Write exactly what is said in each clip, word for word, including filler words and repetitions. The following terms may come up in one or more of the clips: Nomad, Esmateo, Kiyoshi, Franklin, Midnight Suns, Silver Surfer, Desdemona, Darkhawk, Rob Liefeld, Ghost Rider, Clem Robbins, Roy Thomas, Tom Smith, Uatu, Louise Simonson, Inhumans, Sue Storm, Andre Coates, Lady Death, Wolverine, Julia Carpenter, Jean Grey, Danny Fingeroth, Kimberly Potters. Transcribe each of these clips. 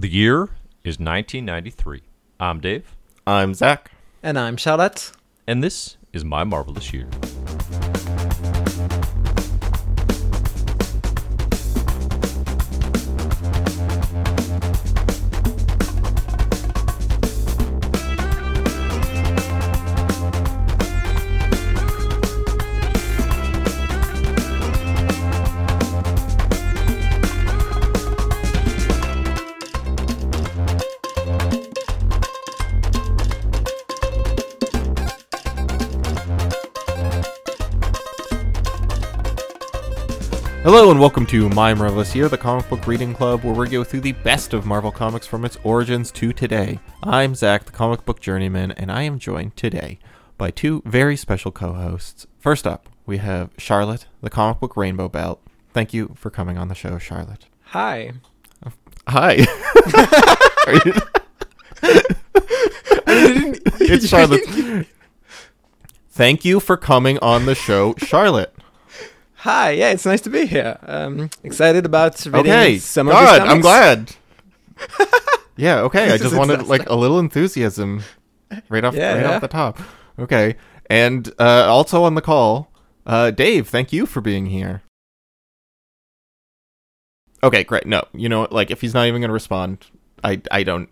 The year is nineteen ninety-three. I'm Dave. I'm Zach. And I'm Charlotte. And this is My Marvelous Year. Hello and welcome to My Marvelous Year, the comic book reading club where we go through the best of Marvel Comics from its origins to today. I'm Zach, the comic book journeyman, and I am joined today by two very special co-hosts. First up, we have Charlotte, the comic book rainbow belt. Thank you for coming on the show, Charlotte. Hi. Uh, hi. It's Charlotte. Thank you for coming on the show, Charlotte. Hi, yeah, it's nice to be here. Um, excited about reading okay. some God, of these comics. I'm glad. yeah, okay, I just wanted disaster. like a little enthusiasm right off yeah, right yeah. off the top. Okay, and uh, also on the call, uh, Dave, thank you for being here. Okay, great. No, you know, like if he's not even going to respond, I I don't.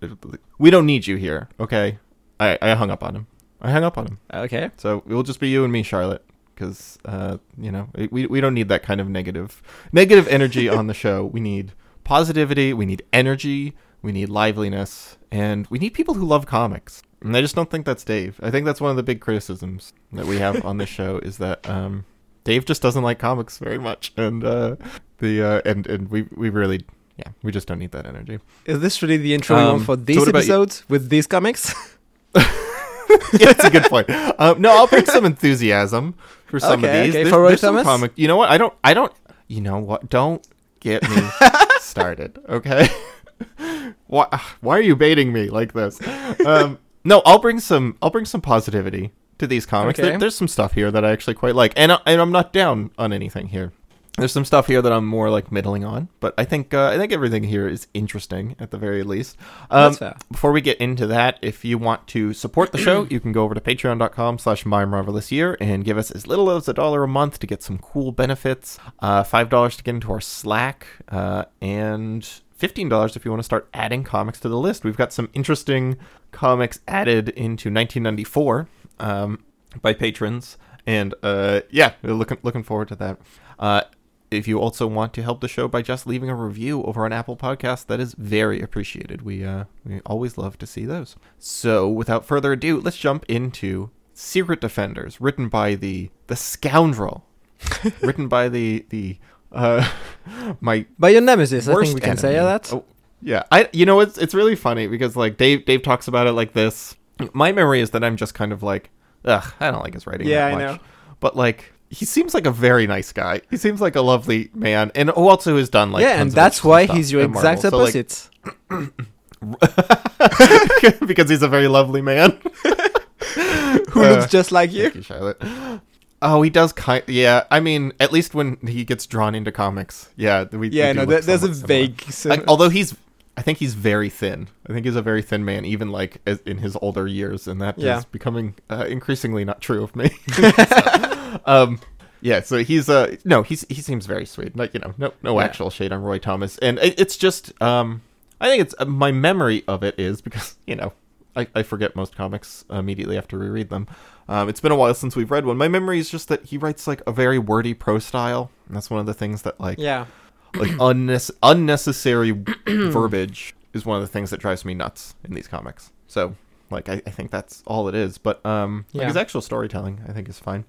We don't need you here. Okay, I I hung up on him. I hung up on him. Okay, so it will just be you and me, Charlotte. Because, uh, you know, we we don't need that kind of negative negative energy on the show. We need positivity. We need energy. We need liveliness. And we need people who love comics. And I just don't think that's Dave. I think that's one of the big criticisms that we have on this show is that um, Dave just doesn't like comics very much. And uh, the uh, and, and we, we really, yeah, we just don't need that energy. Is this really the intro um, for these so episodes you? with these comics? Yeah, that's a good point. Um, no, I'll bring some enthusiasm for some okay, of these. Okay, there's, for Roy Thomas? Comic, you know what? I don't. I don't. You know what? Don't get me started. Okay. Why? Why are you baiting me like this? Um, no, I'll bring some. I'll bring some positivity to these comics. Okay. There, there's some stuff here that I actually quite like, and I, and I'm not down on anything here. There's some stuff here that I'm more like middling on, but I think uh, I think everything here is interesting at the very least. Um, That's fair. Before we get into that, if you want to support the show, you can go over to patreon dot com slash my marvelous year and give us as little as a dollar a month to get some cool benefits, uh, five dollars to get into our Slack, uh, and fifteen dollars if you want to start adding comics to the list. We've got some interesting comics added into nineteen ninety-four um, by patrons, and uh, yeah, we're looking looking forward to that. Uh, If you also want to help the show by just leaving a review over on Apple Podcasts, that is very appreciated. We uh, we always love to see those. So without further ado, let's jump into Secret Defenders, written by the the scoundrel, written by the the uh, my by your nemesis. I think we can enemy. say that. Oh, yeah, I you know it's it's really funny because like Dave Dave talks about it like this. My memory is that I'm just kind of like, ugh, I don't like his writing. Yeah, that much. I know. But like. He seems like a very nice guy. He seems like a lovely man, and who also has done like yeah, and that's why he's your exact opposite. So, like, because he's a very lovely man who uh, looks just like you. Thank you, Charlotte. Oh, he does kind. Yeah, I mean, at least when he gets drawn into comics, yeah, we yeah. We no, there, there's a vague. Sim- like, although he's, I think he's very thin. I think he's a very thin man, even like as, in his older years, and that yeah. is becoming uh, increasingly not true of me. so. Um, yeah, so he's, uh, no, he's, he seems very sweet. Like, you know, no, no yeah. actual shade on Roy Thomas. And it, it's just, um, I think it's, uh, my memory of it is because, you know, I, I forget most comics immediately after we read them. Um, it's been a while since we've read one. My memory is just that he writes like a very wordy prose style. And that's one of the things that like, yeah, like unne- unnecessary verbiage is one of the things that drives me nuts in these comics. So like, I, I think that's all it is, but, um, yeah. like his actual storytelling I think is fine.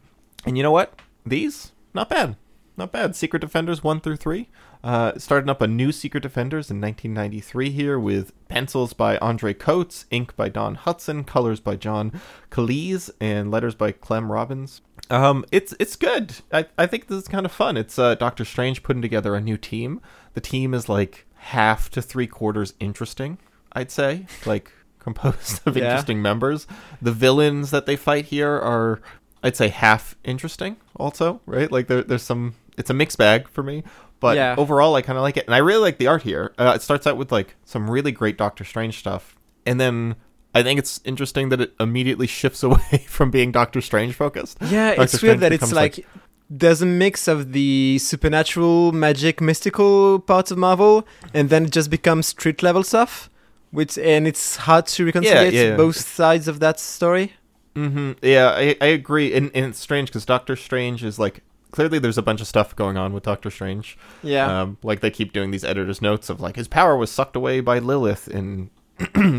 And you know what? These? Not bad. Not bad. Secret Defenders one through three. Uh, starting up a new Secret Defenders in nineteen ninety-three here with pencils by Andre Coates, ink by Don Hudson, colors by John Calise, and letters by Clem Robbins. Um, it's it's good. I, I think this is kind of fun. It's uh, Doctor Strange putting together a new team. The team is like half to three quarters interesting, I'd say. Like composed of yeah. interesting members. The villains that they fight here are... I'd say half interesting also, right? Like there, there's some, it's a mixed bag for me, But yeah. overall, I kind of like it. And I really like the art here. Uh, it starts out with like some really great Doctor Strange stuff. And then I think it's interesting that it immediately shifts away from being Doctor Strange focused. Yeah, Doctor it's Strange weird that it's like, like there's a mix of the supernatural, magic, mystical parts of Marvel. And then it just becomes street level stuff. Which And it's hard to reconcile yeah, yeah, yeah. both sides of that story. Mm-hmm. Yeah, I, I agree. And, and it's strange because Doctor Strange is like... Clearly, there's a bunch of stuff going on with Doctor Strange. Yeah. Um, like, they keep doing these editor's notes of, like, his power was sucked away by Lilith in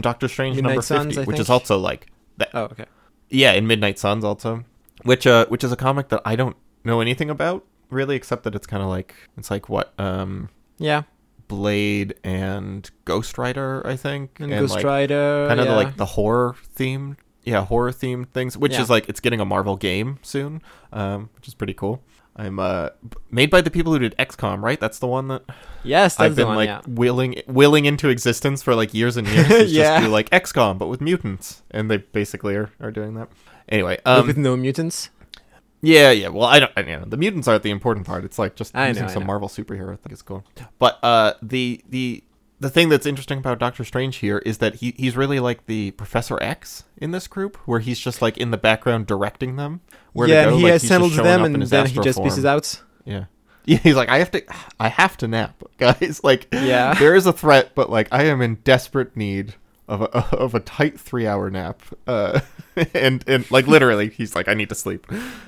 Doctor Strange Midnight number fifty, Suns, which is also, like... That, oh, okay. Yeah, in Midnight Suns also, which uh, which is a comic that I don't know anything about, really, except that it's kind of like... It's like, what? Um, yeah. Blade and Ghost Rider, I think. And, and Ghost like, Rider, Kind of, yeah. like, the horror-themed... Yeah, horror-themed things, which yeah. is, like, it's getting a Marvel game soon, um, which is pretty cool. I'm uh made by the people who did X COM, right? That's the one that yes, that's I've been the one, like yeah. willing willing into existence for like years and years. It's yeah. just do like X COM but with mutants, and they basically are, are doing that. Anyway, um, with no mutants. Yeah, yeah. Well, I don't. I, you know, the mutants aren't the important part. It's like just I using know, some Marvel superhero. I think it's cool. But uh, the the the thing that's interesting about Doctor Strange here is that he he's really like the Professor X in this group, where he's just like in the background directing them. Where yeah, to go. And he like, assembles them, and then he just form. Pieces out. Yeah. yeah, he's like, I have to, I have to nap, guys. Like, yeah. there is a threat, but like, I am in desperate need of a of a tight three hour nap. Uh, and and like literally, he's like, I need to sleep,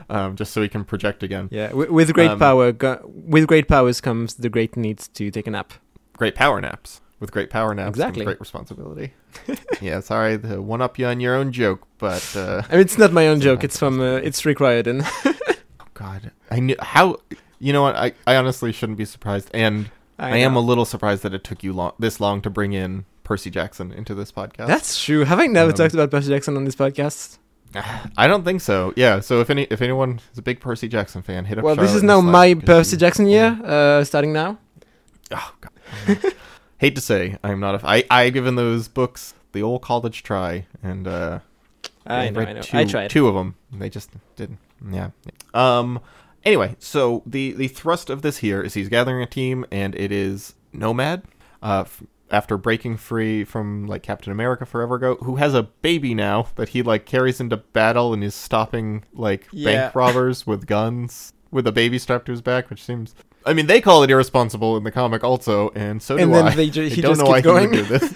um, just so he can project again. Yeah, w- with great um, power, go- with great powers comes the great need to take a nap. Great power naps. With great power naps exactly. and great responsibility. yeah, sorry to one-up you on your own joke, but... Uh, I mean, it's not my own joke. It's from... Uh, it's Rick Riordan. oh, God. I knew... How... You know what? I, I honestly shouldn't be surprised. And I, I am a little surprised that it took you long, this long to bring in Percy Jackson into this podcast. That's true. Have I never um, talked about Percy Jackson on this podcast? I don't think so. Yeah, so if any if anyone is a big Percy Jackson fan, hit up Well, Charlotte this is now my Percy Jackson year, yeah. uh, starting now. Oh, God. Hate to say, I'm not a... F- I, I've given those books the old college try, and uh, I know, I know. Two, I tried. Two of them, and they just didn't. Yeah. Um. Anyway, so the, the thrust of this here is he's gathering a team, and it is Nomad, uh, f- after breaking free from, like, Captain America forever ago, who has a baby now that he, like, carries into battle and is stopping, like, yeah. bank robbers with guns, with a baby strapped to his back, which seems... I mean, they call it irresponsible in the comic also, and so do and then I. They ju- he I don't just know why going. He would do this.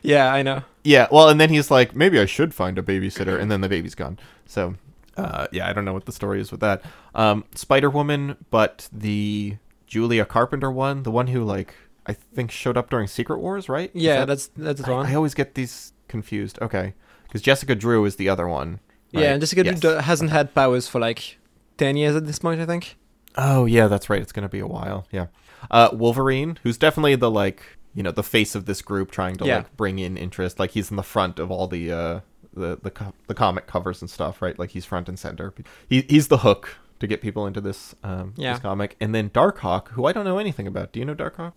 yeah, I know. Yeah, well, and then he's like, maybe I should find a babysitter, and then the baby's gone. So, uh, yeah, I don't know what the story is with that. Um, Spider-Woman, but the Julia Carpenter one, the one who, like, I think showed up during Secret Wars, right? Yeah, that, that's that's the one. I, I always get these confused. Okay, because Jessica Drew is the other one. Right? Yeah, and Jessica yes. Drew hasn't had powers for, like, ten years at this point, I think. Oh, yeah, that's right. It's going to be a while. Yeah. Uh, Wolverine, who's definitely the, like, you know, the face of this group trying to, yeah. like, bring in interest. Like, he's in the front of all the uh, the the, co- the comic covers and stuff, right? Like, he's front and center. He He's the hook to get people into this, um, yeah. this comic. And then Darkhawk, who I don't know anything about. Do you know Darkhawk?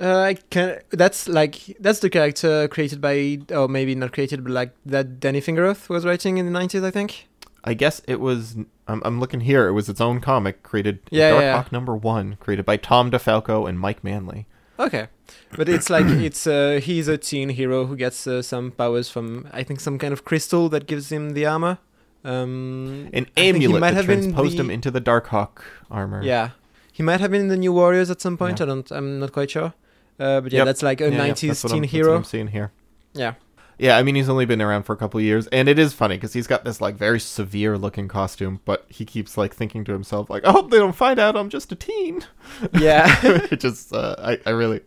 Uh, I can, that's, like, that's the character created by, or maybe not created, but, like, that Danny Fingeroth was writing in the nineties, I think. I guess it was... I'm, I'm looking here. It was its own comic created... Yeah, Dark yeah, Hawk yeah. number one, created by Tom DeFalco and Mike Manley. Okay. But it's like... it's uh, he's a teen hero who gets uh, some powers from... I think some kind of crystal that gives him the armor. Um, An amulet that transposed the... him into the Darkhawk armor. Yeah. He might have been in the New Warriors at some point. Yeah. I don't, I'm not quite sure. Uh, but yeah, yep. that's like a yeah, nineties yeah, that's teen I'm, hero. That's what I'm seeing here. Yeah. Yeah, I mean, he's only been around for a couple of years, and it is funny, because he's got this, like, very severe-looking costume, but he keeps, like, thinking to himself, like, I hope they don't find out I'm just a teen. Yeah. Which is, uh, I, I really,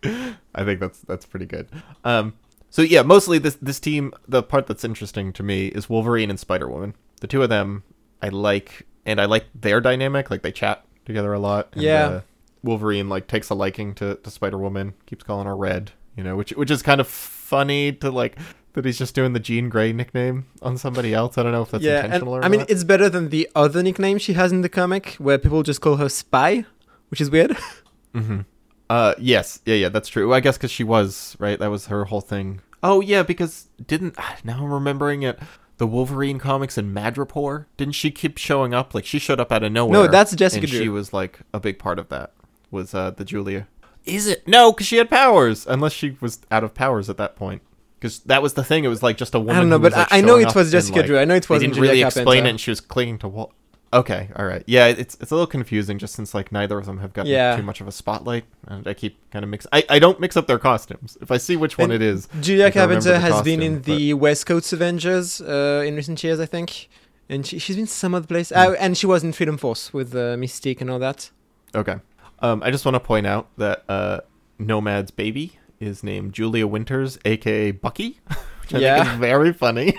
I think that's that's pretty good. Um, so, yeah, mostly this, this team, the part that's interesting to me is Wolverine and Spider-Woman. The two of them, I like, and I like their dynamic, like, they chat together a lot. And, yeah. Uh, Wolverine, like, takes a liking to, to Spider-Woman, keeps calling her Red, you know, which which is kind of funny to, like... That he's just doing the Jean Grey nickname on somebody else. I don't know if that's yeah, intentional and, or not. I mean, it's better than the other nickname she has in the comic, where people just call her Spy, which is weird. Mm-hmm. Uh, yes. Yeah, yeah, that's true. I guess because she was, right? That was her whole thing. Oh, yeah, because didn't... Now I'm remembering it. The Wolverine comics in Madripoor. Didn't she keep showing up? Like, she showed up out of nowhere. No, that's Jessica Drew. And she was, like, a big part of that. was uh, the Julia. Is it? No, because she had powers. Unless she was out of powers at that point. Because that was the thing. It was like just a woman. I don't know, who was, but like, I, I know it was Jessica and, like, Drew. I know it wasn't. They didn't really Julia explain Carpenter. It, and she was clinging to Walt. Okay, all right. Yeah, it's it's a little confusing just since like neither of them have gotten yeah. too much of a spotlight, and I keep kind of mix. I, I don't mix up their costumes. If I see which one and it is, Julia Carpenter has costume, been in but... the West Coast Avengers uh, in recent years, I think, and she she's been some other place. Mm. Oh, and she was in Freedom Force with uh, Mystique and all that. Okay, um, I just want to point out that uh, Nomad's baby is named Julia Winters, aka Bucky, which I yeah. think is very funny.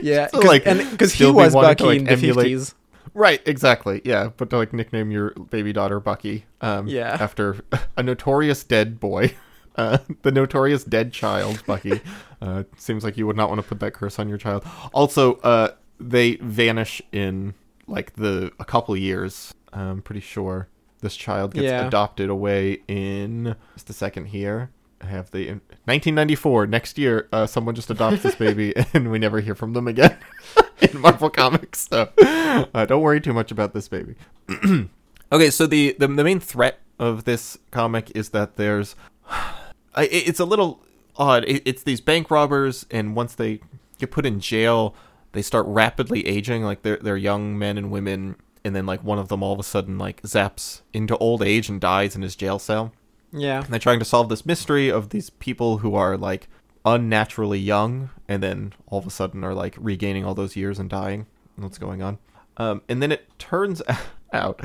Yeah, because so, like, he was Bucky to, like, in the fifties. Right, exactly, yeah. But to, like, nickname your baby daughter Bucky um, yeah. after a notorious dead boy, uh, the notorious dead child, Bucky. uh, seems like you would not want to put that curse on your child. Also, uh, they vanish in, like, the a couple years. I'm pretty sure this child gets yeah. adopted away in, just a second here. I have the, in nineteen ninety-four, next year, uh, someone just adopts this baby and we never hear from them again. In Marvel Comics, so uh, don't worry too much about this baby. Okay, so the, the the main threat of this comic is that there's... I, it's a little odd. It, it's these bank robbers, and once they get put in jail, they start rapidly aging. Like, they're, they're young men and women, and then, like, one of them all of a sudden, like, zaps into old age and dies in his jail cell. Yeah. And they're trying to solve this mystery of these people who are, like... unnaturally young, and then all of a sudden are like regaining all those years and dying. What's going on? Um, and then it turns out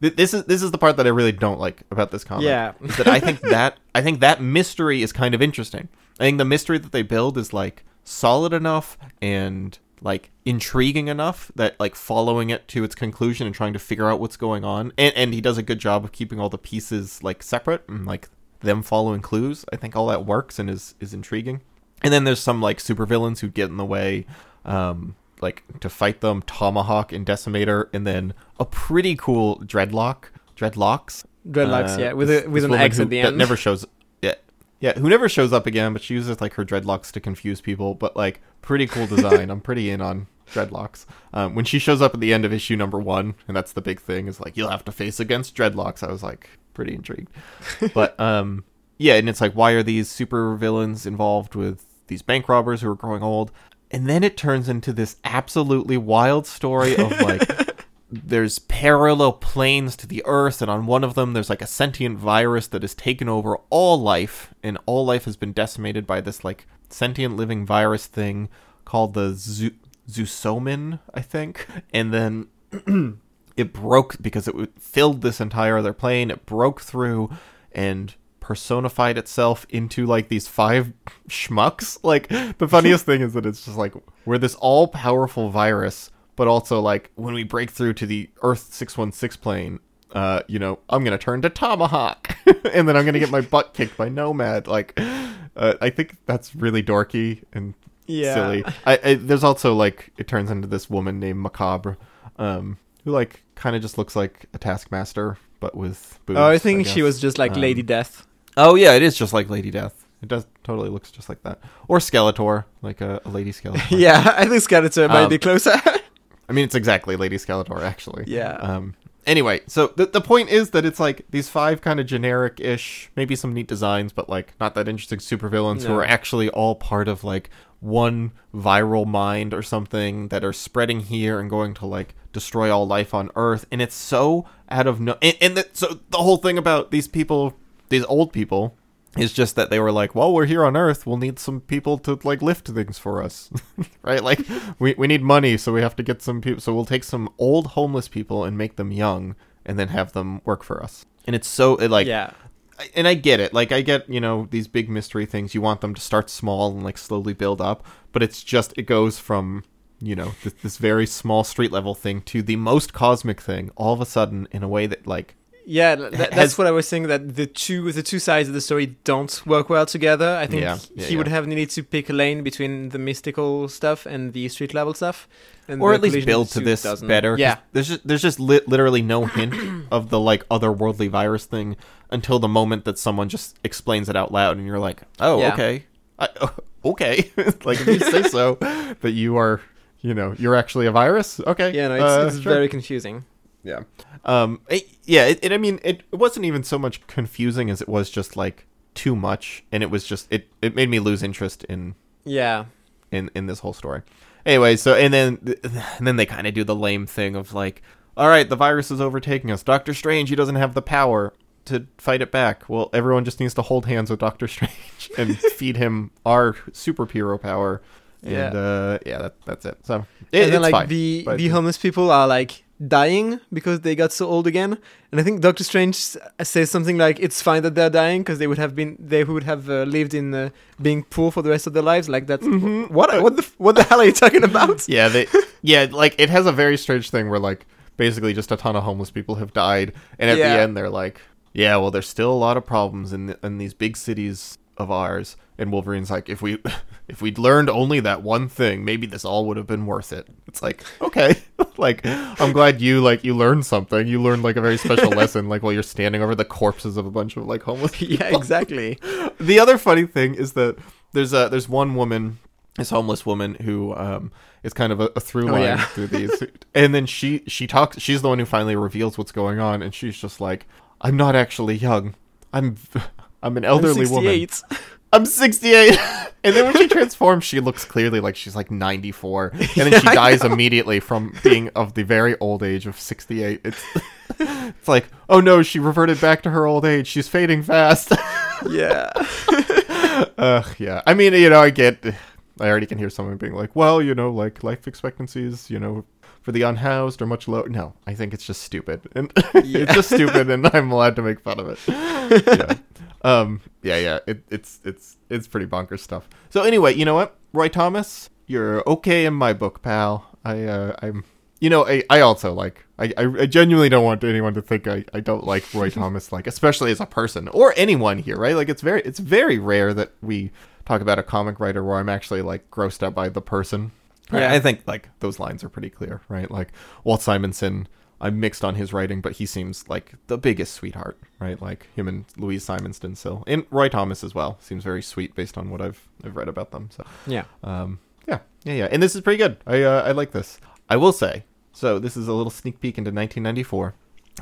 th- this is this is the part that I really don't like about this comic. Yeah, is that I think that I think that mystery is kind of interesting. I think the mystery that they build is like solid enough and like intriguing enough that like following it to its conclusion and trying to figure out what's going on. And and he does a good job of keeping all the pieces like separate and like. Them following clues. I think all that works and is is intriguing. And then there's some like supervillains who get in the way, um, like to fight them. Tomahawk and Decimator, and then a pretty cool dreadlock, dreadlocks, dreadlocks. Uh, yeah, with a, with an X at the end. That never shows. Yeah, yeah, who never shows up again, but she uses like her dreadlocks to confuse people. But like, pretty cool design. I'm pretty in on dreadlocks. Um, when she shows up at the end of issue number one, and that's the big thing, is like you'll have to face against dreadlocks. I was like. Pretty intrigued. But um yeah, and it's like, why are these super villains involved with these bank robbers who are growing old? And then it turns into this absolutely wild story of like there's parallel planes to the Earth, and on one of them there's like a sentient virus that has taken over all life, and all life has been decimated by this like sentient living virus thing called the Zo- zoosomin, I think. And then it broke because it filled this entire other plane. It broke through and personified itself into like these five schmucks. Like the funniest thing is that it's just like we're this all powerful virus, but also like when we break through to the Earth six one six plane, uh, you know, I'm gonna turn to Tomahawk and then I'm gonna get my butt kicked by Nomad. Like, uh, I think that's really dorky and yeah. silly. I, I there's also like it turns into this woman named Macabre. Um, Who, like, kind of just looks like a Taskmaster, but with boobs. Oh, I think I she was just like um, Lady Death. Oh, yeah, it is just like Lady Death. It does totally looks just like that. Or Skeletor, like a, a Lady Skeletor. Yeah, I think Skeletor um, might be closer. I mean, it's exactly Lady Skeletor, actually. Yeah. Um. Anyway, so th- the point is that it's, like, these five kind of generic-ish, maybe some neat designs, but, like, not that interesting supervillains no. who are actually all part of, like, one viral mind or something that are spreading here and going to, like, destroy all life on Earth. And it's so out of no... And, and the, so the whole thing about these people, these old people, is just that they were like, well, we're here on Earth. We'll need some people to, like, lift things for us. Right? Like, we, we need money, so we have to get some people. So we'll take some old homeless people and make them young and then have them work for us. And it's so, it, like... Yeah. And I get it. Like, I get, you know, these big mystery things. You want them to start small and, like, slowly build up. But it's just, it goes from... you know, this, this very small street level thing to the most cosmic thing all of a sudden in a way that like... Yeah, that, has... that's what I was saying, that the two the two sides of the story don't work well together. I think yeah, yeah, he yeah. would have needed to pick a lane between the mystical stuff and the street level stuff. And or at least build to this doesn't. Better. Yeah. There's just, there's just li- literally no hint of the like otherworldly virus thing until the moment that someone just explains it out loud and you're like, oh, yeah. okay. I, oh, okay. Like if you say so, that you are... You know, you're actually a virus? Okay. Yeah, no, it's, uh, it's sure. very confusing. Yeah. Um, it, yeah. It, it, I mean, it, it wasn't even so much confusing as it was just like too much. And it was just, it, it made me lose interest in, yeah, in, in this whole story. Anyway. So, and then, and then they kind of do the lame thing of like, all right, the virus is overtaking us. Doctor Strange, he doesn't have the power to fight it back. Well, everyone just needs to hold hands with Doctor Strange and feed him our superhero power. And, yeah. Uh, yeah, that, that's it. So, it, and then, like, fine, the, but... the homeless people are, like, dying because they got so old again. And I think Doctor Strange says something like, it's fine that they're dying because they would have been, they would have uh, lived in uh, being poor for the rest of their lives. Like, that's, mm-hmm. what, what, the, what the hell are you talking about? yeah, they, yeah, like, it has a very strange thing where, like, basically just a ton of homeless people have died. And at yeah. the end, they're like, yeah, well, there's still a lot of problems in the, in these big cities of ours. And Wolverine's like, if we if we'd learned only that one thing, maybe this all would have been worth it. It's like, okay. Like, I'm glad you like you learned something. You learned like a very special lesson, like while you're standing over the corpses of a bunch of like homeless people. Yeah, exactly. The other funny thing is that there's a there's one woman, this homeless woman who um is kind of a, a through line oh, yeah. through these. And then she she talks she's the one who finally reveals what's going on, and she's just like, I'm not actually young. I'm I'm an elderly I'm woman. I'm sixty-eight. And then when she transforms, she looks clearly like she's like ninety-four. And then yeah, she dies immediately from being of the very old age of sixty-eight. It's it's like, oh no, she reverted back to her old age. She's fading fast. Yeah. uh, yeah. I mean, you know, I get, I already can hear someone being like, well, you know, like life expectancies, you know, for the unhoused are much lower. No, I think it's just stupid. And yeah. It's just stupid, and I'm allowed to make fun of it. Yeah. Um, yeah, yeah, it, it's it's it's pretty bonkers stuff. So anyway, you know what, Roy Thomas, you're okay in my book, pal. I, uh, I'm, you know, I, I also like, I, I genuinely don't want anyone to think I, I don't like Roy Thomas, like especially as a person or anyone here, right? Like it's very it's very rare that we talk about a comic writer where I'm actually like grossed out by the person. Right? Yeah, I think like those lines are pretty clear, right? Like Walt Simonson. I'm mixed on his writing, but he seems like the biggest sweetheart, right? Like him and Louise Simonson still, and Roy Thomas as well. Seems very sweet based on what I've I've read about them. So yeah, um, yeah, yeah, yeah. And this is pretty good. I uh, I like this. I will say. So this is a little sneak peek into nineteen ninety-four.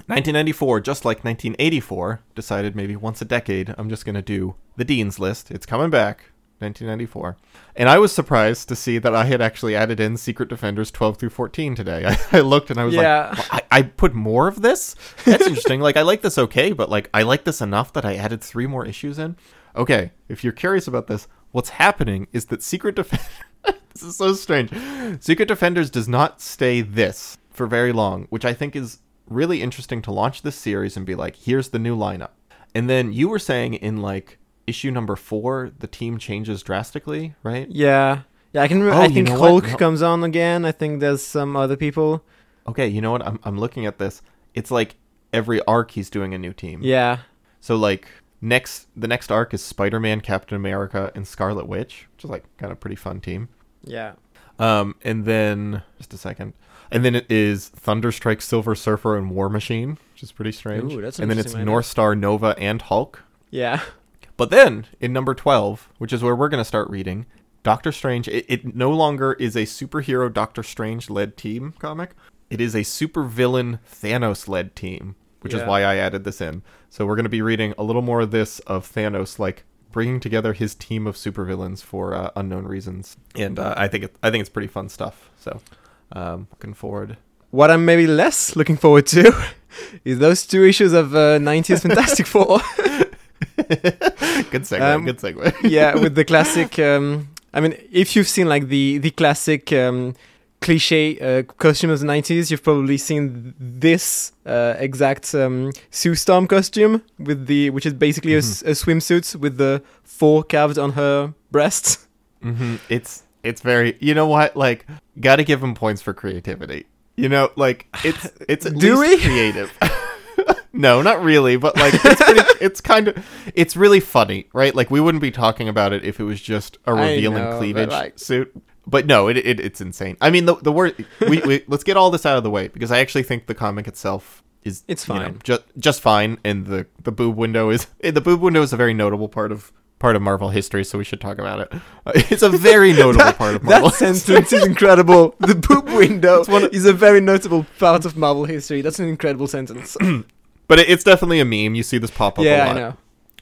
nineteen ninety-four, just like nineteen eighty-four, decided maybe once a decade I'm just gonna do the Dean's List. It's coming back. nineteen ninety-four. And I was surprised to see that I had actually added in Secret Defenders twelve through fourteen today. I, I looked and I was yeah. like, well, I, I put more of this? That's interesting. Like, I like this okay, but like, I like this enough that I added three more issues in. Okay, if you're curious about this, what's happening is that Secret Defenders... this is so strange. Secret Defenders does not stay this for very long, which I think is really interesting to launch this series and be like, here's the new lineup. And then you were saying in like... issue number four, the team changes drastically, right? Yeah. Yeah, I can remember. Oh, I think you know Hulk no. comes on again. I think there's some other people. Okay, you know what? I'm I'm looking at this. It's like every arc he's doing a new team. Yeah. So like next the next arc is Spider-Man, Captain America, and Scarlet Witch, which is like kind of pretty fun team. Yeah. Um, and then just a second. And then it is Thunderstrike, Silver Surfer, and War Machine, which is pretty strange. Ooh, that's an interesting idea. And then it's North Star, Nova, and Hulk. Yeah. But then, in number twelve, which is where we're going to start reading, Doctor Strange, it, it no longer is a superhero Doctor Strange-led team comic. It is a supervillain Thanos-led team, which yeah. is why I added this in. So we're going to be reading a little more of this of Thanos, like, bringing together his team of supervillains for uh, unknown reasons. And uh, I think it, I think it's pretty fun stuff. So, um, looking forward. What I'm maybe less looking forward to is those two issues of uh, nineties Fantastic Four. Good segue, um, good segue. Yeah, with the classic, um, I mean, if you've seen like the, the classic um, cliche uh, costume of the nineties, you've probably seen this uh, exact um, Sue Storm costume, with the which is basically mm-hmm. a, a swimsuit with the four carved on her breast. Mm-hmm. It's, it's very, you know what, like, gotta give them points for creativity. You know, like, it's, it's at Do least we? creative. No, not really, but like it's pretty, it's kind of it's really funny, right? Like we wouldn't be talking about it if it was just a revealing know, cleavage but like... suit. But no, it, it it's insane. I mean, the the word we, we let's get all this out of the way because I actually think the comic itself is it's fine, you know, just just fine, and the the boob window is the boob window is a very notable part of part of Marvel history, so we should talk about it. Uh, it's a very notable that, part of Marvel history. That sentence is incredible. The poop window one of, is a very notable part of Marvel history. That's an incredible sentence. But it, it's definitely a meme. You see this pop up yeah, a lot. Yeah, I know.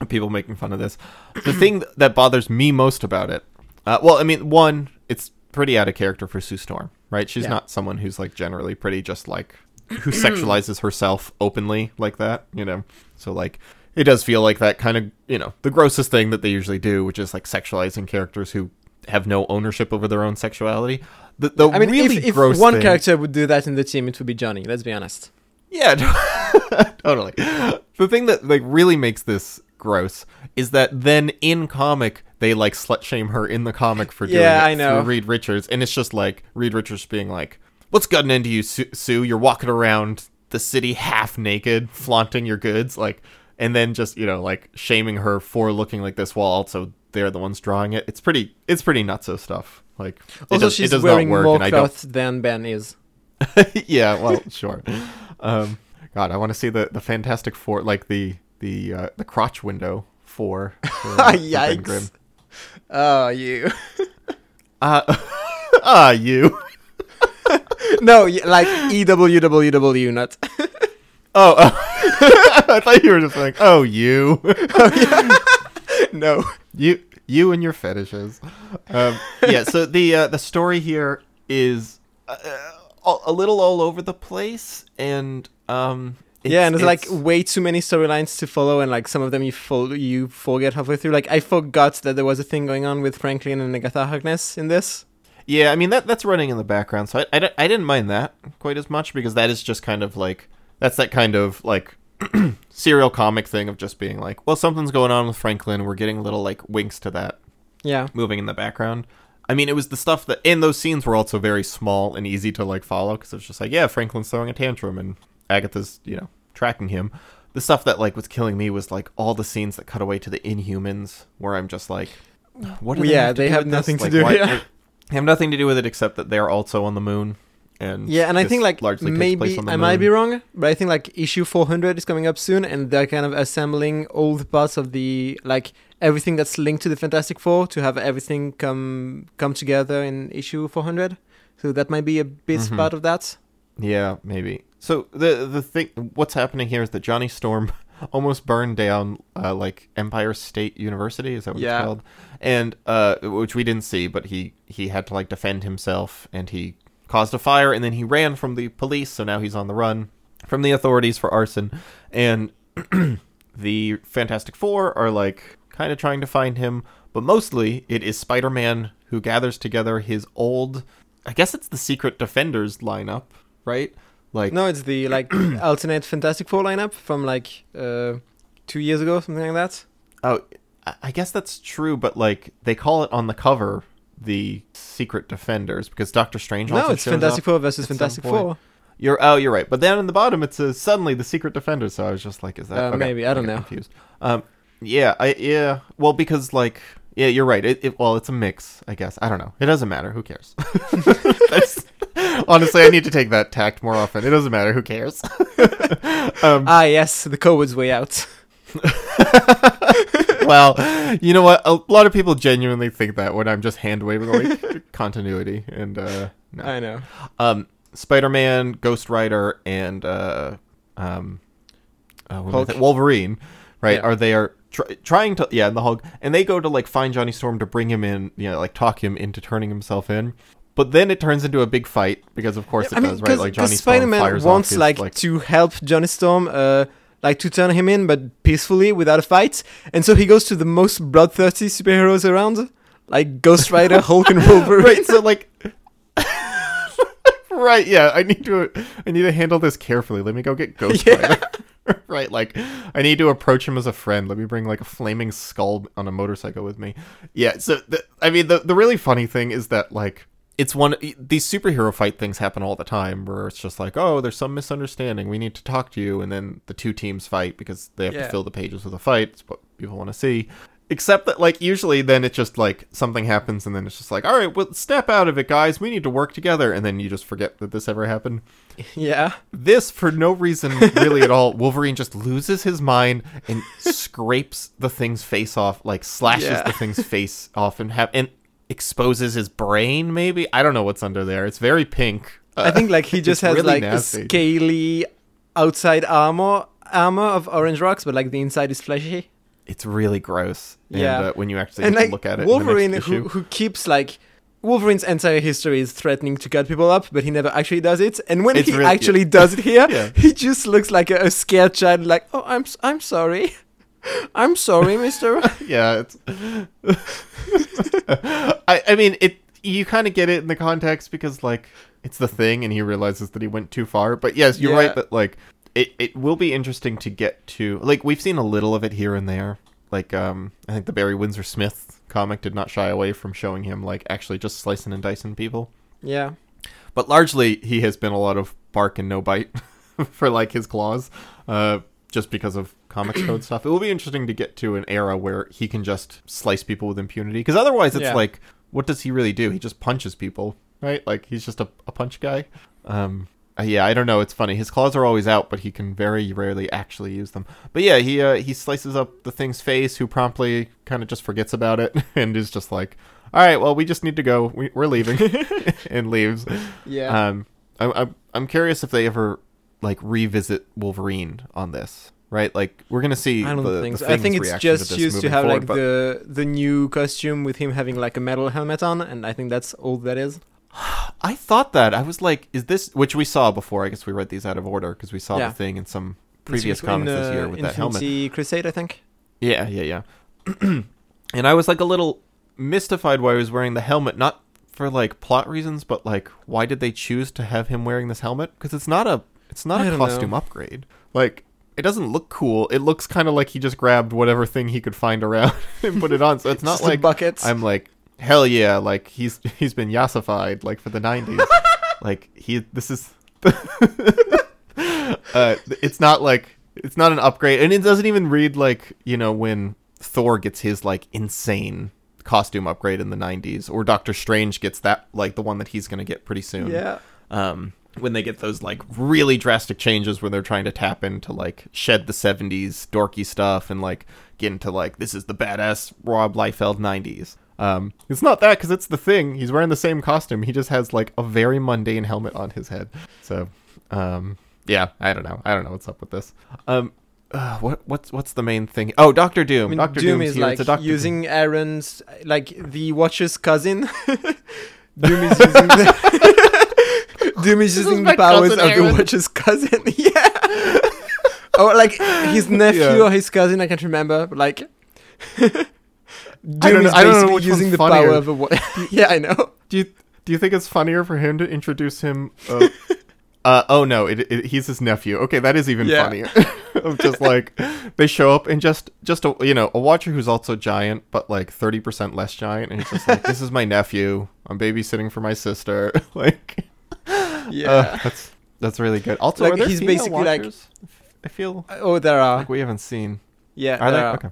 People making fun of this. The thing that bothers me most about it, uh, well, I mean, one, it's pretty out of character for Sue Storm, right? She's yeah. not someone who's, like, generally pretty, just, like, who sexualizes herself openly like that, you know? So, like... It does feel like that kind of, you know, the grossest thing that they usually do, which is like sexualizing characters who have no ownership over their own sexuality. The, the I mean, really if, if gross one thing... character would do that in the team, it would be Johnny. Let's be honest. Yeah, totally. The thing that like really makes this gross is that then in comic they like slut shame her in the comic for doing yeah, it I know. through Reed Richards, and it's just like Reed Richards being like, "What's gotten into you, Sue? You're walking around the city half naked, flaunting your goods, like." And then just, you know, like, shaming her for looking like this while also they're the ones drawing it. It's pretty, it's pretty nutso stuff. Like, also, it does, she's it does wearing not work, more and clothes I don't... than Ben is. Yeah, well, sure. Um, God, I want to see the, the Fantastic Four, like the the uh, the crotch window for, for uh, Ben Grimm. Oh, you. uh, oh, you. No, like E W W W, not... Oh, uh, I thought you were just like, oh, you. Oh, yeah. No. You you and your fetishes. Um, yeah, so the uh, the story here is uh, a little all over the place. And um, it's, yeah, and there's like way too many storylines to follow. And like some of them you fo- you forget halfway through. Like I forgot that there was a thing going on with Franklin and Agatha Harkness in this. Yeah, I mean, that that's running in the background. So I, I, I didn't mind that quite as much because that is just kind of like... That's that kind of, like, serial comic thing of just being like, well, something's going on with Franklin. We're getting little, like, winks to that. Yeah. Moving in the background. I mean, it was the stuff that... And those scenes were also very small and easy to, like, follow. Because it was just like, yeah, Franklin's throwing a tantrum and Agatha's, you know, tracking him. The stuff that, like, was killing me was, like, all the scenes that cut away to the Inhumans. Where I'm just like, what are yeah, they, they have nothing to do with it. Yeah. They have nothing to do with it except that they're also on the moon. And yeah, and I think, like, maybe, I might be wrong, but I think, like, issue four hundred is coming up soon, and they're kind of assembling all the parts of the, like, everything that's linked to the Fantastic Four to have everything come come together in issue four hundred. So that might be a bit mm-hmm. part of that. Yeah, maybe. So the the thing, what's happening here is that Johnny Storm almost burned down, uh, like, Empire State University, is that what yeah. it's called? And, uh, which we didn't see, but he, he had to, like, defend himself, and he... caused a fire, and then he ran from the police, so now he's on the run from the authorities for arson. And the Fantastic Four are, like, kind of trying to find him, but mostly it is Spider-Man who gathers together his old... I guess it's the Secret Defenders lineup, right? Like No, it's the, like, alternate Fantastic Four lineup from, like, uh, two years ago, something like that. Oh, I guess that's true, but, like, they call it on the cover... the Secret Defenders because Doctor Strange also no it's Fantastic Four versus Fantastic Four. You're oh you're right, but down in the bottom it says suddenly the Secret Defenders. So I was just like, is that uh, okay. maybe I don't I know confused. um yeah I yeah well because like yeah you're right it, it well it's a mix I guess I don't know it doesn't matter who cares. That's, honestly I need to take that tact more often. It doesn't matter who cares. um, ah yes the COVID's way out. Well, you know what? A lot of people genuinely think that when I'm just hand-waving like continuity. And uh, no. I know. Um, Spider-Man, Ghost Rider, and uh, um, uh, Hulk. Wolverine, right? Yeah. Are they are tr- trying to... Yeah, and the Hulk. And they go to like find Johnny Storm to bring him in, you know, like talk him into turning himself in. But then it turns into a big fight because, of course, yeah, it I does, mean, right? Like Johnny Storm Spider-Man fires wants his, like, like to help Johnny Storm... Uh, like, to turn him in, but peacefully, without a fight. And so he goes to the most bloodthirsty superheroes around, like Ghost Rider, Hulk, and Wolverine. Right, so, like... right, yeah, I need to I need to handle this carefully. Let me go get Ghost yeah. Rider. Right, like, I need to approach him as a friend. Let me bring, like, a flaming skull on a motorcycle with me. Yeah, so, the, I mean, the, the really funny thing is that, like... It's one, these superhero fight things happen all the time where it's just like, oh, there's some misunderstanding. We need to talk to you. And then the two teams fight because they have yeah. to fill the pages with a fight. It's what people want to see. Except that, like, usually then it's just, like, something happens and then it's just like, all right, well, snap out of it, guys. We need to work together. And then you just forget that this ever happened. Yeah. This, for no reason really at all, Wolverine just loses his mind and scrapes the Thing's face off, like, slashes yeah. the Thing's face off and, ha- and exposes his brain, maybe? I don't know what's under there. It's very pink. Uh, I think, like, he just has, really like, nasty. a scaly outside armor, armor of orange rocks, but, like, the inside is fleshy. It's really gross. And, yeah, uh, when you actually and, like, look at it, Wolverine, in the next issue. who who keeps like Wolverine's entire history is threatening to cut people up, but he never actually does it. And when it's he really, actually yeah. does it here, yeah. he just looks like a, a scared child. Like, oh, I'm I'm sorry, I'm sorry, Mister. yeah, it's. I I mean it. You kind of get it in the context because like it's the Thing, and he realizes that he went too far. But yes, you're yeah. right that like. It it will be interesting to get to, like, we've seen a little of it here and there. Like, um, I think the Barry Windsor Smith comic did not shy away from showing him, like, actually just slicing and dicing people. Yeah. But largely, he has been a lot of bark and no bite for, like, his claws, uh, just because of comics code stuff. It will be interesting to get to an era where he can just slice people with impunity. Because otherwise, it's yeah. like, what does he really do? He just punches people, right? Like, he's just a, a punch guy. Um... Uh, yeah, I don't know. It's funny. His claws are always out, but he can very rarely actually use them. But yeah, he uh, he slices up the Thing's face, who promptly kind of just forgets about it and is just like, all right, well, we just need to go. We, we're leaving. And leaves. Yeah. Um, I, I, I'm curious if they ever, like, revisit Wolverine on this, right? Like, we're going to see I don't the, think the so. Thing's I think it's just to used to have, forward, like, but... the, the new costume with him having, like, a metal helmet on, and I think that's all that is. I thought that. I was like, is this... Which we saw before. I guess we read these out of order because we saw yeah. the Thing in some previous in, comics uh, this year with Infinity that helmet. Infinity Crusade, I think. Yeah, yeah, yeah. And I was like a little mystified why he was wearing the helmet. Not for like plot reasons, but like why did they choose to have him wearing this helmet? Because it's not a it's not I a costume know. upgrade. Like, it doesn't look cool. It looks kind of like he just grabbed whatever thing he could find around and put it on. So it's not like... buckets. I'm like... Hell yeah, like, he's he's been yassified, like, for the nineties. Like, he, this is... uh, it's not, like, it's not an upgrade. And it doesn't even read, like, you know, when Thor gets his, like, insane costume upgrade in the nineties. Or Doctor Strange gets that, like, the one that he's going to get pretty soon. Yeah. Um, when they get those, like, really drastic changes where they're trying to tap into, like, shed the seventies dorky stuff and, like, get into, like, this is the badass Rob Liefeld nineties. Um, it's not that because it's the Thing. He's wearing the same costume. He just has like a very mundane helmet on his head. So, um, yeah, I don't know. I don't know what's up with this. Um, uh, what what's what's the main thing? Oh, Doctor Doom. I mean, Doctor Doom Doom's is here. Like Doctor using Doom. Aaron's like the Watcher's cousin. Doom is using the Doom is using the powers of Aaron. The Watcher's cousin. Yeah. Or like his nephew yeah. or his cousin. I can't remember. But, like. Doom I don't know, is I don't know using the funnier. power of a... Wa- yeah, I know. Do you do you think it's funnier for him to introduce him... Uh, uh, oh, no, it, it, he's his nephew. Okay, that is even yeah. funnier. Just like, they show up and just, just a, you know, a Watcher who's also giant, but like thirty percent less giant. And he's just like, this is my nephew. I'm babysitting for my sister. Like, yeah, uh, that's that's really good. Also, like, are there he's basically Watchers? Like... I feel... Oh, there are. Like we haven't seen. Yeah, are there, there are. Okay.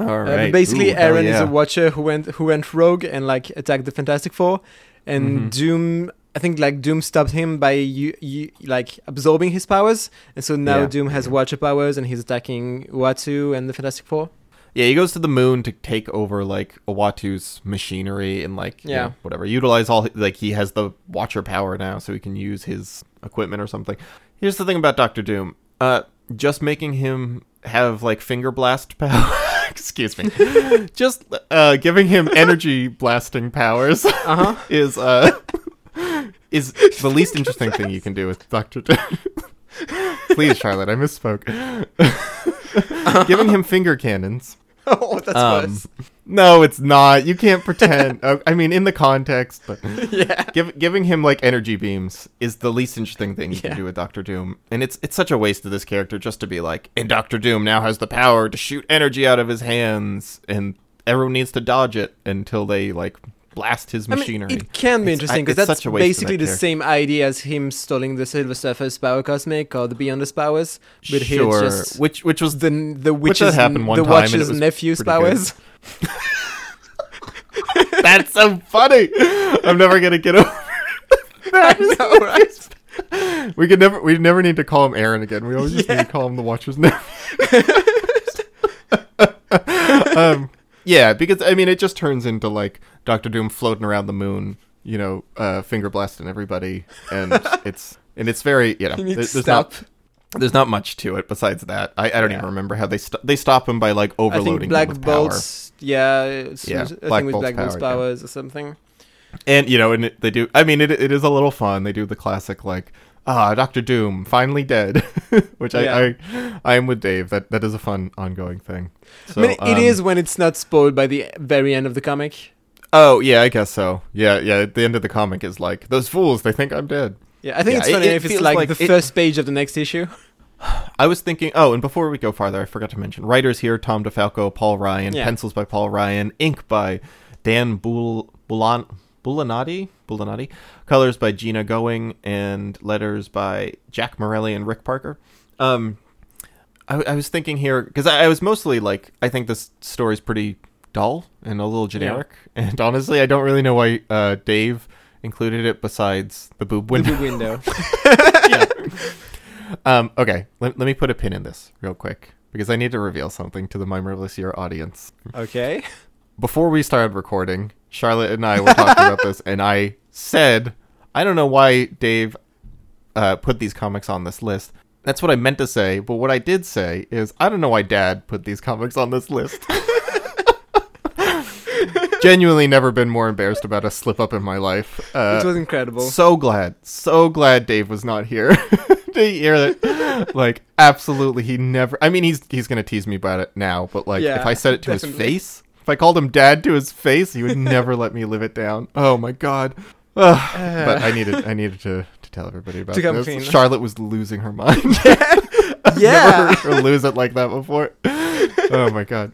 All right. Uh, basically, Ooh, Aaron yeah. is a Watcher who went who went rogue and like attacked the Fantastic Four, and mm-hmm. Doom. I think like Doom stopped him by you, you like absorbing his powers, and so now yeah. Doom has yeah. Watcher powers, and he's attacking Uatu and the Fantastic Four. Yeah, he goes to the moon to take over like Uatu's machinery and like yeah you know, whatever utilize all like he has the Watcher power now, so he can use his equipment or something. Here's the thing about Doctor Doom. Uh, just making him have like finger blast power. Excuse me. Just uh, giving him energy blasting powers uh-huh. is uh, is the least interesting thing you can do with Doctor Doom. Please, Charlotte, I misspoke. uh-huh. Giving him finger cannons. Oh, that's um, worse. No, it's not. You can't pretend. uh, I mean, in the context, but yeah. Give, giving him like energy beams is the least interesting thing you yeah. can do with Doctor Doom, and it's it's such a waste of this character just to be like, and Doctor Doom now has the power to shoot energy out of his hands, and everyone needs to dodge it until they like blast his machinery. I mean, it can be it's, interesting because that's basically that the same idea as him stalling the Silver Surfer's power cosmic or the Beyonder's powers, but sure. Here it's just which which was the the witch's which happened one the time Watcher's and it was nephew's powers. Good. That's so funny. I'm never gonna get over that. Know, right? We could never. We never need to call him Aaron again. We always yeah. just need to call him the Watcher's name. um, yeah, because I mean, it just turns into like Doctor Doom floating around the moon, you know, uh, finger blasting everybody, and it's and it's very you know. You need there, to there's stop. Not, There's not much to it besides that. I, I don't yeah. even remember how they st- they stop him by like overloading I think Black him with Bolt's, power. Yeah, it's, yeah, I think Black with Bolt's Black Bolt's power, powers yeah. or something. And you know, and it, they do. I mean, it it is a little fun. They do the classic like, ah, Doctor Doom finally dead, which I, yeah. I I am with Dave. That that is a fun ongoing thing. So, I mean, it um, is when it's not spoiled by the very end of the comic. Oh yeah, I guess so. Yeah, yeah. At the end of the comic is like those fools. They think I'm dead. Yeah, I think yeah, it's funny it, it if it's like, like the it, first page of the next issue. I was thinking, oh, and before we go farther, I forgot to mention, writers here, Tom DeFalco, Paul Ryan, yeah. pencils by Paul Ryan, ink by Dan Bul- Bulan- Bulanati, Bulanati, colors by Gina Going, and letters by Jack Morelli and Rick Parker. Um, I, I was thinking here, because I, I was mostly like, I think this story's pretty dull and a little generic, yeah. and honestly, I don't really know why uh, Dave... included it besides the boob window. The boob window. yeah. um, okay, let, let me put a pin in this real quick, because I need to reveal something to the My Marvelous Year audience. Okay. Before we started recording, Charlotte and I were talking about this, and I said, I don't know why Dave uh, put these comics on this list. That's what I meant to say, but what I did say is, I don't know why Dad put these comics on this list. Genuinely never been more embarrassed about a slip up in my life. Uh, it was incredible. So glad, so glad Dave was not here to hear that. Like, absolutely, he never. I mean, he's he's gonna tease me about it now, but like, yeah, if I said it to definitely. his face, if I called him Dad to his face, he would never let me live it down. Oh my God! Ugh. Uh, but I needed, I needed to, to tell everybody about this. Clean. Charlotte was losing her mind. yeah, I've yeah. never heard her lose it like that before. Oh my God.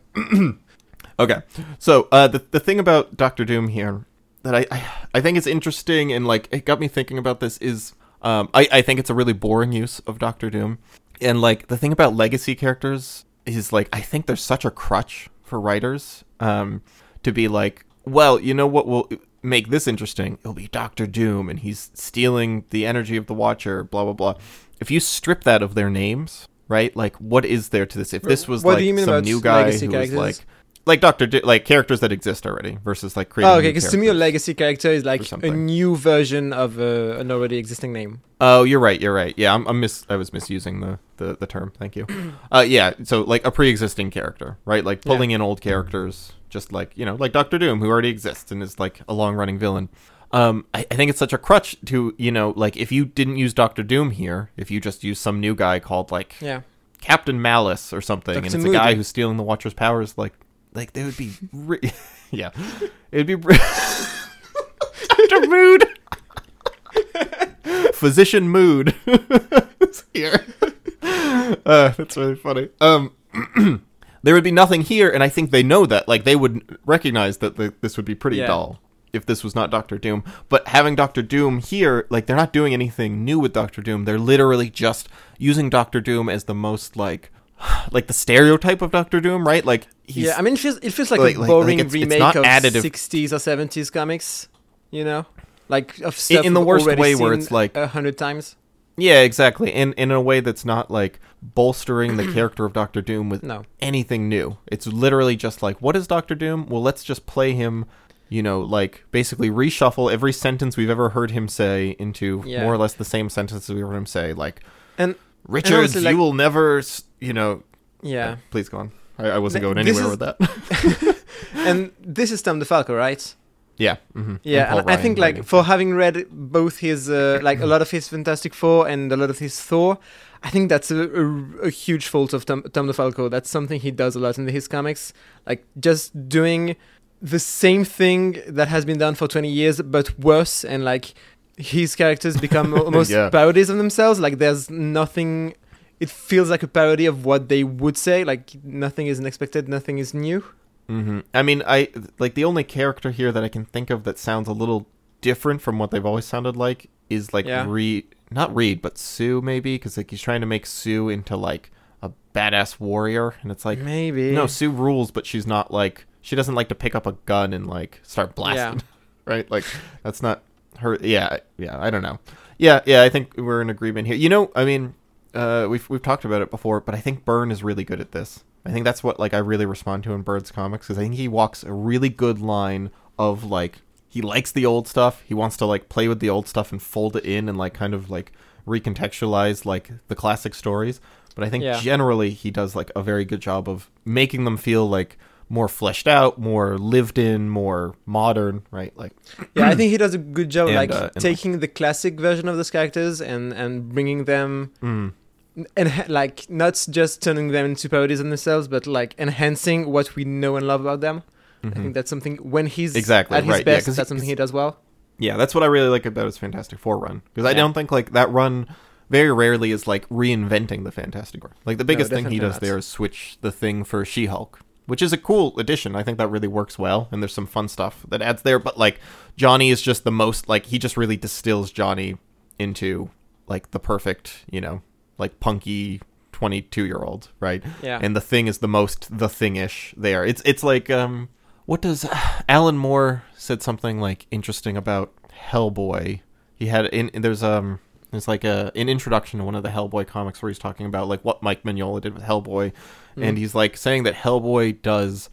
Okay, so uh, the the thing about Doctor Doom here that I, I I think is interesting and like it got me thinking about this is um I, I think it's a really boring use of Doctor Doom, and like the thing about legacy characters is like I think there's such a crutch for writers um to be like, well, you know what will make this interesting? It'll be Doctor Doom and he's stealing the energy of the Watcher, blah blah blah. If you strip that of their names, right? Like, what is there to this? If this was what like some new guy who characters? was like. Like Doctor, D- like characters that exist already versus like creating. Oh, okay. Because to me, a legacy character is like a new version of uh, an already existing name. Oh, you're right. You're right. Yeah, I'm. I'm mis- I was misusing the, the, the term. Thank you. Uh, yeah. So like a pre-existing character, right? Like pulling yeah. in old characters, just like you know, like Doctor Doom, who already exists and is like a long-running villain. Um, I, I think it's such a crutch to you know, like if you didn't use Doctor Doom here, if you just use some new guy called like yeah. Captain Malice or something, Doctor and it's Moody. A guy who's stealing the Watcher's powers, like. Like, they would be... Re- yeah. It would be... Re- Doctor Mood! Physician Mood. It's here. Uh, that's really funny. Um, there would be nothing here, and I think they know that. Like, they would recognize that the, this would be pretty yeah. dull if this was not Doctor Doom. But having Doctor Doom here, like, they're not doing anything new with Doctor Doom. They're literally just using Doctor Doom as the most, like... like the stereotype of Doctor Doom, right? Like he's, yeah, I mean, it feels, it feels like, like a boring like it's, remake it's of additive. sixties or seventies comics, you know, like of stuff in the worst way where it's like a hundred times. Yeah, exactly, and, and in a way that's not like bolstering the character of Doctor Doom with no. anything new. It's literally just like, what is Doctor Doom? Well, let's just play him. You know, like basically reshuffle every sentence we've ever heard him say into yeah. more or less the same sentences we heard him say, like and. Richards, like, you will never, you know... Yeah. Uh, please go on. I, I wasn't going anywhere is, with that. And this is Tom DeFalco, right? Yeah. Mm-hmm. Yeah, and, and Ryan, I think, like, for having read both his, uh, like, a lot of his Fantastic Four and a lot of his Thor, I think that's a, a, a huge fault of Tom, Tom DeFalco. That's something he does a lot in his comics. Like, just doing the same thing that has been done for twenty years, but worse, and, like... his characters become almost yeah. parodies of themselves. Like, there's nothing... It feels like a parody of what they would say. Like, nothing is unexpected. Nothing is new. Mm-hmm. I mean, I like the only character here that I can think of that sounds a little different from what they've always sounded like is, like, yeah. Reed... Not Reed, but Sue, maybe. Because, like, he's trying to make Sue into, like, a badass warrior. And it's like... Maybe. No, Sue rules, but she's not, like... she doesn't like to pick up a gun and like start blasting, yeah. right? Like that's not her. Yeah, yeah. I don't know. Yeah, yeah. I think we're in agreement here. You know, I mean, uh, we've we've talked about it before, but I think Byrne is really good at this. I think that's what like I really respond to in Byrne's comics, because I think he walks a really good line of like he likes the old stuff, he wants to like play with the old stuff and fold it in and like kind of like recontextualize like the classic stories. But I think yeah. generally he does like a very good job of making them feel like more fleshed out, more lived in, more modern, right? Like, yeah, I think he does a good job and, like uh, taking the classic version of those characters and and bringing them. Mm. And like not just turning them into parodies on themselves, but like enhancing what we know and love about them. Mm-hmm. I think that's something when he's exactly at his right. best. Yeah, that's something he does well. Yeah, that's what I really like about his Fantastic Four run, because yeah. I don't think like that run very rarely is like reinventing the Fantastic Four. Like the biggest no, thing he does not. there is switch the Thing for She-Hulk, which is a cool addition. I think that really works well, and there's some fun stuff that adds there. But like Johnny is just the most like he just really distills Johnny into like the perfect, you know. Like punky twenty-two year old, right? Yeah. And the Thing is the most the Thing-ish there. It's it's like um, what does uh, Alan Moore said something like interesting about Hellboy. He had in there's um there's like a an introduction to one of the Hellboy comics where he's talking about like what Mike Mignola did with Hellboy, mm-hmm. and he's like saying that Hellboy does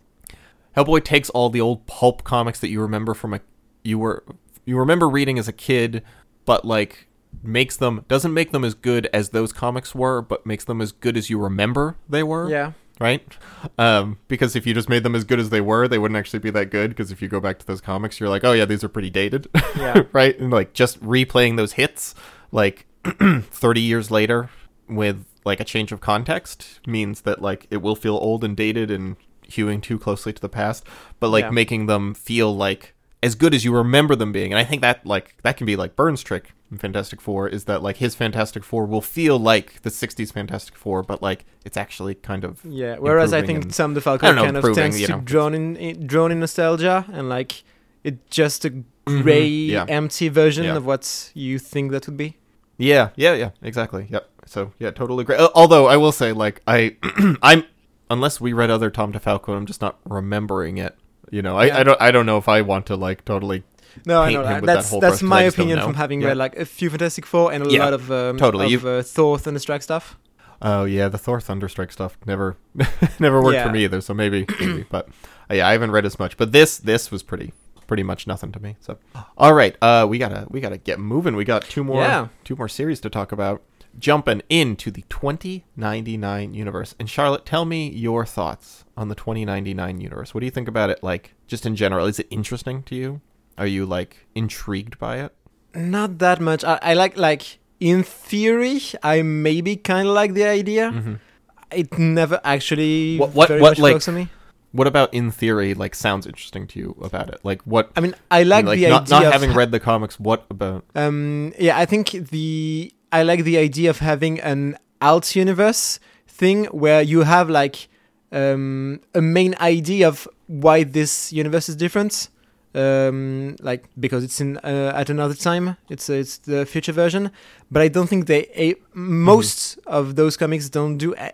Hellboy takes all the old pulp comics that you remember from a you were you remember reading as a kid, but like. makes them doesn't make them as good as those comics were, but makes them as good as you remember they were. Yeah, right. Um because if you just made them as good as they were, they wouldn't actually be that good, because if you go back to those comics you're like, oh yeah, these are pretty dated. Yeah. Right. And like just replaying those hits like thirty years later with like a change of context means that like it will feel old and dated and hewing too closely to the past, but like yeah. making them feel like as good as you remember them being. And I think that like that can be like Byrne's trick in Fantastic Four, is that like his Fantastic Four will feel like the sixties Fantastic Four, but like it's actually kind of yeah. Whereas I think and, Tom DeFalco kind know, of tends you know, to drone in, in drone in nostalgia, and like it's just a gray, mm-hmm. yeah. empty version yeah. of what you think that would be. Yeah, yeah, yeah, exactly. Yep. So yeah, totally agree. Although I will say, like I, I'm unless we read other Tom DeFalco, I'm just not remembering it. You know, yeah. I, I don't I don't know if I want to like totally no I know that. that's that that's my opinion from having yeah. read like a few Fantastic Four and a yeah, lot of um, totally of, uh, Thor Thunderstrike stuff. Oh yeah, the Thor Thunderstrike stuff never never worked yeah. for me either, so maybe, maybe. But uh, yeah I haven't read as much, but this this was pretty pretty much nothing to me. So all right, uh we gotta we gotta get moving. We got two more yeah. two more series to talk about, jumping into the twenty ninety-nine universe. And Charlotte, tell me your thoughts on the twenty ninety-nine universe. What do you think about it, like just in general? Is it interesting to you? Are you like intrigued by it? Not that much. I, I like like in theory I maybe kind of like the idea. Mm-hmm. It never actually what what, very what much like works on me. What about in theory like sounds interesting to you about it? Like what I mean, I like, I mean, like the not, idea not having of, read the comics. What about? Um, yeah, I think the I like the idea of having an alt universe thing where you have like um, a main idea of why this universe is different. Um, like because it's in uh, at another time, it's uh, it's the future version. But I don't think they a, most mm-hmm. of those comics don't do a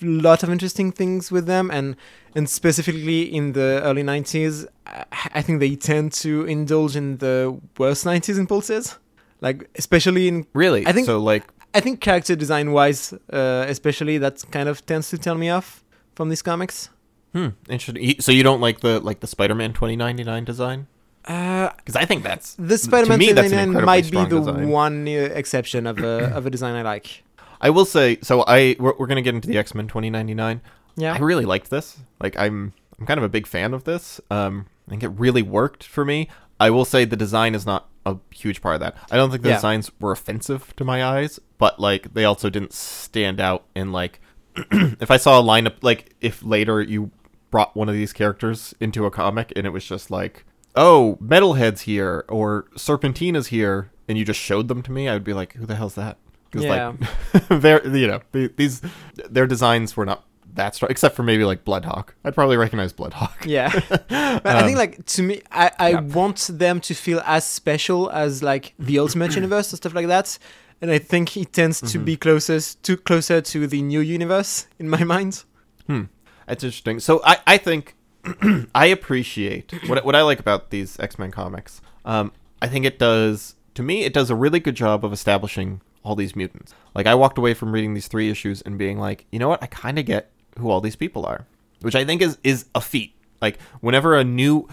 lot of interesting things with them, and and specifically in the early nineties, I, I think they tend to indulge in the worst nineties impulses. Like especially in really, I think so. Like I think character design wise, uh, especially that kind of tends to turn me off from these comics. Hmm. Interesting. So you don't like the like the Spider-Man twenty ninety-nine design? Because uh, I think that's the Spider-Man twenty ninety-nine might be the design. one uh, exception of a of a design I like. I will say so. I we're, we're gonna get into the X-Men twenty ninety-nine. Yeah, I really liked this. Like I'm I'm kind of a big fan of this. Um, I think it really worked for me. I will say the design is not a huge part of that. I don't think the yeah. designs were offensive to my eyes, but like they also didn't stand out. And like if I saw a lineup, like if later you brought one of these characters into a comic and it was just like, oh, Metalhead's here or Serpentina's here, and you just showed them to me, I would be like, who the hell's that? Because yeah. like they're, you know, they, these their designs were not that strong, except for maybe like Bloodhawk. I'd probably recognize Bloodhawk. Yeah. But um, I think like to me, I, I yeah. want them to feel as special as like the Ultimate Universe or stuff like that. And I think it tends mm-hmm. to be closest to closer to the new universe in my mind. Hmm. That's interesting. So I, I think I appreciate what what I like about these X-Men comics. Um, I think it does, to me, it does a really good job of establishing all these mutants. Like, I walked away from reading these three issues and being like, you know what? I kind of get who all these people are, which I think is, is a feat. Like, whenever a new,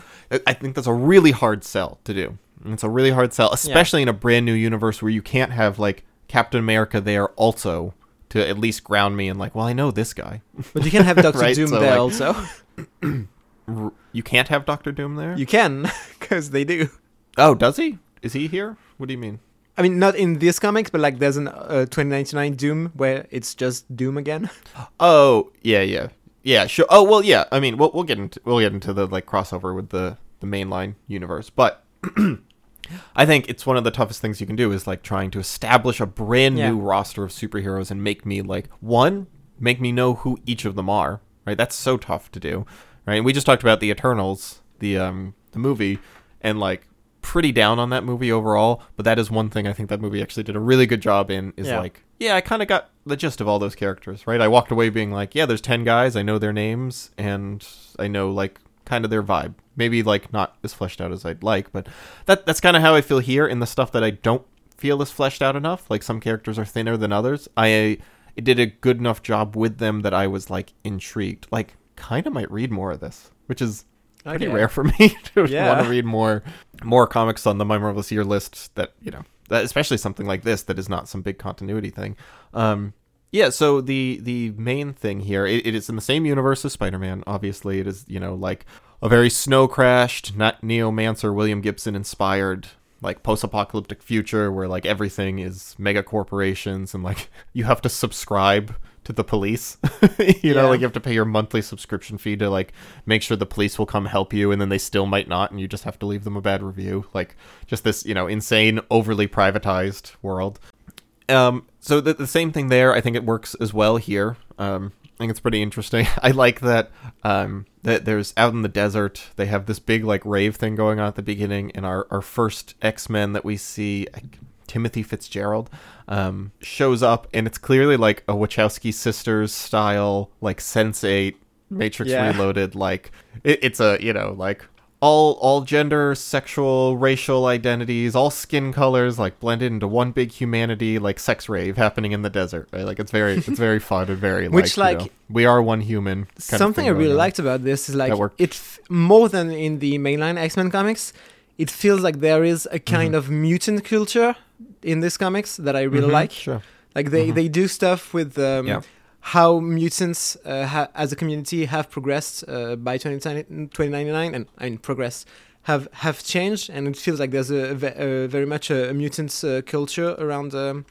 I think that's a really hard sell to do. It's a really hard sell, especially yeah. in a brand new universe where you can't have, like, Captain America there also to at least ground me and, like, well, I know this guy. But you can have Doctor right? Doom so, there like, also. You can't have Doctor Doom there? You can, because they do. Oh, does he? Is he here? What do you mean? I mean, not in this comics, but, like, there's an uh, twenty ninety-nine Doom where it's just Doom again. Oh, yeah, yeah. Yeah, sure. Oh, well, yeah. I mean, we'll, we'll get into we'll get into the, like, crossover with the, the mainline universe, but... I think it's one of the toughest things you can do is, like, trying to establish a brand yeah. new roster of superheroes and make me, like, one, make me know who each of them are, right? That's so tough to do, right? And we just talked about the Eternals, the um, the movie, and, like, pretty down on that movie overall, but that is one thing I think that movie actually did a really good job in is, yeah. like, yeah, I kind of got the gist of all those characters, right? I walked away being like, yeah, there's ten guys, I know their names, and I know, like, kind of their vibe. Maybe, like, not as fleshed out as I'd like, but that that's kind of how I feel here in the stuff that I don't feel is fleshed out enough. Like, some characters are thinner than others. I it did a good enough job with them that I was, like, intrigued. Like, kind of might read more of this, which is pretty okay. rare for me to yeah. want to read more more comics on the My Marvelous Year list that, you know, that, especially something like this that is not some big continuity thing. Um, yeah, so the, the main thing here, it, it is in the same universe as Spider-Man, obviously. It is, you know, like... a very snow-crashed, not Neomancer, William Gibson-inspired, like, post-apocalyptic future where, like, everything is mega-corporations and, like, you have to subscribe to the police. you yeah. know, like, you have to pay your monthly subscription fee to, like, make sure the police will come help you, and then they still might not, and you just have to leave them a bad review. Like, just this, you know, insane, overly privatized world. Um, so the, the same thing there. I think it works as well here. Um, I think it's pretty interesting. I like that um, that there's out in the desert, they have this big, like, rave thing going on at the beginning, and our, our first X-Men that we see, Timothy Fitzgerald, um, shows up, and it's clearly, like, a Wachowski sisters style, like, Sense eight, Matrix yeah. Reloaded, like, it, it's a, you know, like, all all gender, sexual, racial identities, all skin colors, like, blended into one big humanity, like, sex rave happening in the desert, right? Like, it's very it's very fun and very which, like, like you know, we are one human kind something of I really on. Liked about this is, like, it f- more than in the mainline X-Men comics, it feels like there is a kind mm-hmm. of mutant culture in these comics that I really mm-hmm, like sure. like they mm-hmm. they do stuff with um yeah. how mutants uh, ha- as a community have progressed uh, by twenty ninety-nine, and I mean, progress have have changed, and it feels like there's a, a, a very much a, a mutants uh, culture around, um,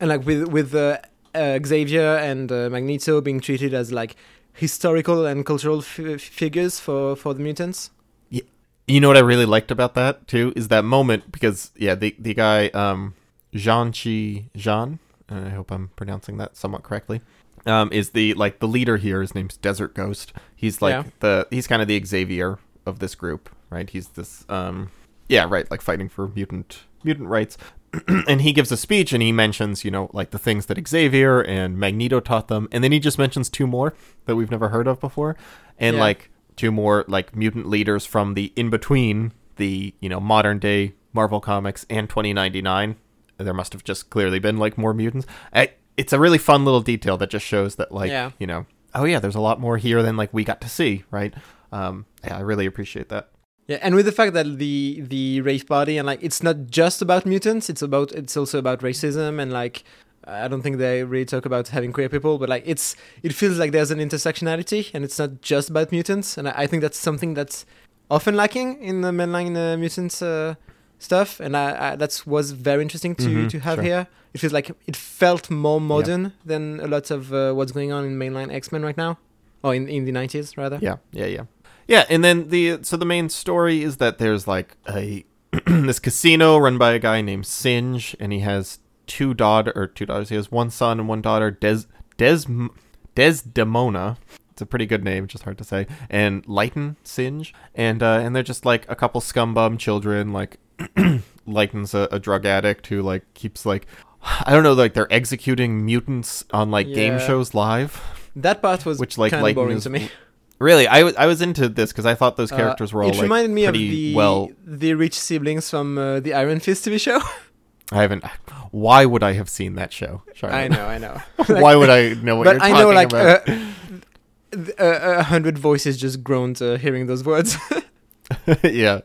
and like with with uh, uh, Xavier and uh, Magneto being treated as, like, historical and cultural f- figures for, for the mutants. Yeah. You know what I really liked about that too is that moment because yeah, the the guy um, Jean Chi Jean, I hope I'm pronouncing that somewhat correctly. Um, is the like the leader here? His name's Desert Ghost. He's like yeah. the he's kind of the Xavier of this group, right? He's this, um, yeah, right, like fighting for mutant mutant rights. And he gives a speech and he mentions, you know, like the things that Xavier and Magneto taught them, and then he just mentions two more that we've never heard of before, and yeah. like two more like mutant leaders from the in between the you know modern day Marvel comics and twenty ninety-nine. There must have just clearly been like more mutants. I, It's a really fun little detail that just shows that, like, yeah. you know, oh, yeah, there's a lot more here than, like, we got to see, right? Um, yeah, I really appreciate that. Yeah, and with the fact that the the rave party and, like, it's not just about mutants, it's about it's also about racism and, like, I don't think they really talk about having queer people, but, like, it's it feels like there's an intersectionality and it's not just about mutants, and I, I think that's something that's often lacking in the mainline uh, mutants uh, stuff, and I, I that was very interesting to, mm-hmm, to have sure. here. It feels like it felt more modern yeah. than a lot of uh, what's going on in mainline X-Men right now, or in, in the nineties rather. Yeah, yeah, yeah, yeah. And then the so the main story is that there's like a this casino run by a guy named Singe, and he has two daughter or two daughters. He has one son and one daughter, Des Des Desdemona. It's a pretty good name, just hard to say. And Leighton Singe, and uh, and they're just like a couple scumbum children, like. Leighton's a, a drug addict who like keeps like I don't know like they're executing mutants on like yeah. game shows live. That part was which like kind of boring is, to me. Really, I, w- I was into this because I thought those characters uh, were all, like, reminded me pretty of the, well... the rich siblings from uh, the Iron Fist T V show. I haven't... Why would I have seen that show, Charlotte? I know, I know. Like, why would I know what you're talking about? But I know, like, a uh, uh, hundred voices just groaned uh, hearing those words. Yeah.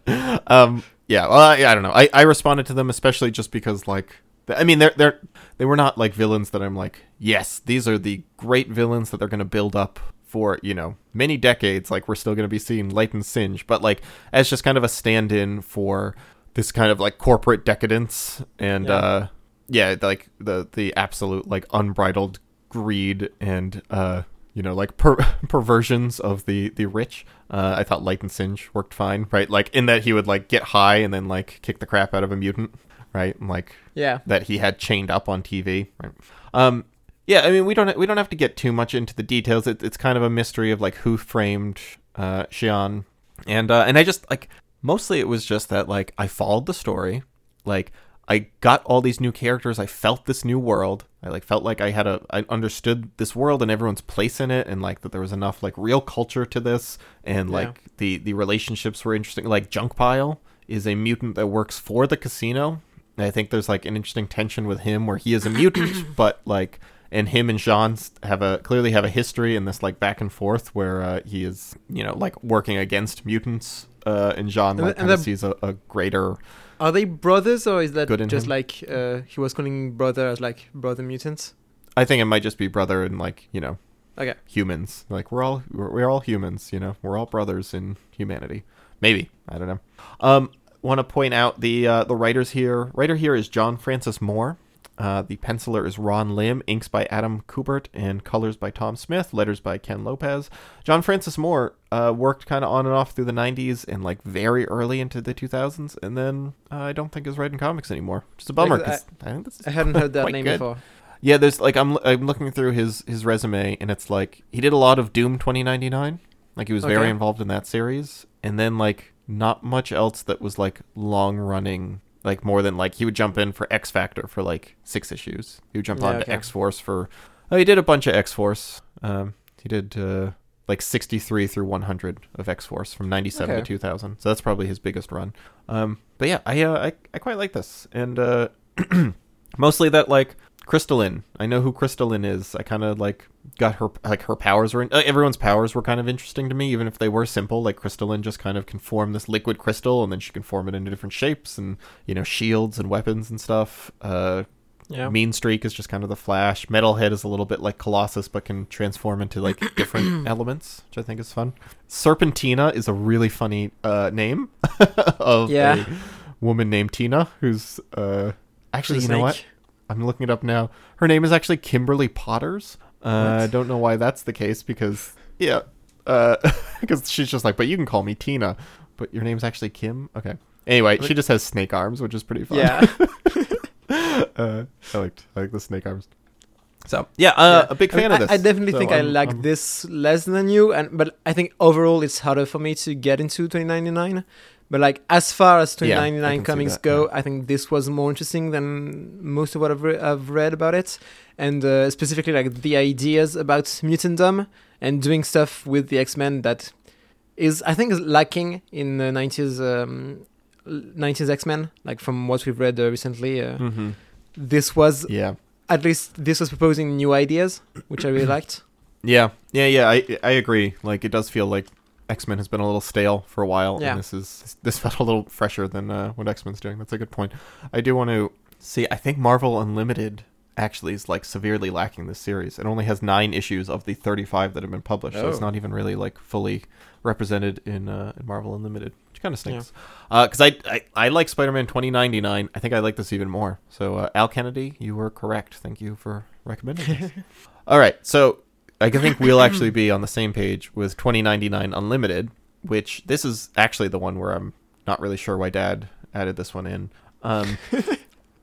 Um, yeah, well, I, I don't know. I, I responded to them, especially just because, like... I mean, they're they're they were not like villains that I'm like, yes, these are the great villains that they're going to build up for, you know, many decades. Like, we're still going to be seeing Light and Singe, but like as just kind of a stand-in for this kind of like corporate decadence and yeah. uh yeah, like the the absolute like unbridled greed and uh you know, like per- perversions of the the rich. Uh, I thought Light and Singe worked fine, right? Like in that he would like get high and then like kick the crap out of a mutant. Right, and like yeah, that he had chained up on T V. Right. Um, yeah, I mean we don't we don't have to get too much into the details. It, it's kind of a mystery of like who framed uh, Xi'an, and uh, and I just like mostly it was just that like I followed the story, like I got all these new characters, I felt this new world, I like felt like I had a I understood this world and everyone's place in it, and like that there was enough like real culture to this, and like yeah. the the relationships were interesting. Like Junkpile is a mutant that works for the casino. I think there's like an interesting tension with him where he is a mutant, but like, and him and Jean have a clearly have a history in this like back and forth where uh, he is, you know, like working against mutants, uh, and Jean like kind of sees a, a greater. Are they brothers, or is that just him? Like uh, he was calling brother as like brother mutants? I think it might just be brother and like, you know, okay, humans. Like we're all we're, we're all humans, you know, we're all brothers in humanity. Maybe, I don't know. Um. Want to point out the uh, the writers here. Writer here is John Francis Moore. Uh, the penciler is Ron Lim. Inks by Adam Kubert and colors by Tom Smith. Letters by Ken Lopez. John Francis Moore uh, worked kind of on and off through the nineties and like very early into the two thousands. And then uh, I don't think is writing comics anymore. Just a bummer. Like, cause I, I, think I hadn't heard that name good. Before. Yeah, there's like I'm I'm looking through his his resume and it's like he did a lot of Doom twenty ninety-nine. Like he was okay. very involved in that series. And then like. Not much else that was like long running, like more than like he would jump in for X Factor for like six issues. He would jump yeah, on okay. to X-Force for, oh, he did a bunch of X-Force. Um, he did uh, like sixty-three through one hundred of X-Force from ninety-seven okay. to two thousand. So that's probably his biggest run. Um, but yeah, I, uh, I I quite like this, and uh, mostly that like Crystalline. I know who Crystalline is. I kind of like got her like her powers were in, uh, everyone's powers were kind of interesting to me, even if they were simple. Like Crystalline just kind of can form this liquid crystal, and then she can form it into different shapes and, you know, shields and weapons and stuff. Uh, yeah. Mean Streak is just kind of the Flash. Metalhead is a little bit like Colossus, but can transform into like different elements, which I think is fun. Serpentina is a really funny uh, name of yeah. a woman named Tina, who's uh, actually She's you know like... what. I'm looking it up now. Her name is actually Kimberly Potters. Uh, I don't know why that's the case because, yeah, uh, because she's just like, but you can call me Tina, but your name's actually Kim. Okay. Anyway, she just has snake arms, which is pretty fun. Yeah. uh, I liked, I liked the snake arms. So yeah, uh, yeah. a big fan I mean, of this. I, I definitely so think I'm, I like I'm... this less than you, and but I think overall it's harder for me to get into twenty ninety-nine. But, like, as far as twenty ninety-nine yeah, comics go, yeah. I think this was more interesting than most of what I've, re- I've read about it. And uh, specifically, like, the ideas about mutantdom and doing stuff with the X-Men that is, I think, is lacking in the nineties um, nineties X-Men, like, from what we've read uh, recently. Uh, mm-hmm. This was, yeah. at least, this was proposing new ideas, which I really liked. Yeah, yeah, yeah, I I agree. Like, it does feel like... X-Men has been a little stale for a while, yeah. and this is this felt a little fresher than uh, what X-Men's doing. That's a good point. I do want to see, I think Marvel Unlimited actually is like severely lacking this series. It only has nine issues of the thirty-five that have been published, oh. so it's not even really like fully represented in, uh, in Marvel Unlimited, which kind of stinks. Because yeah. uh, I, I I like Spider-Man twenty ninety-nine. I think I like this even more. So uh, Al Kennedy, you were correct. Thank you for recommending this. All right, so... I think we'll actually be on the same page with twenty ninety-nine Unlimited, which this is actually the one where I'm not really sure why Dad added this one in. Um,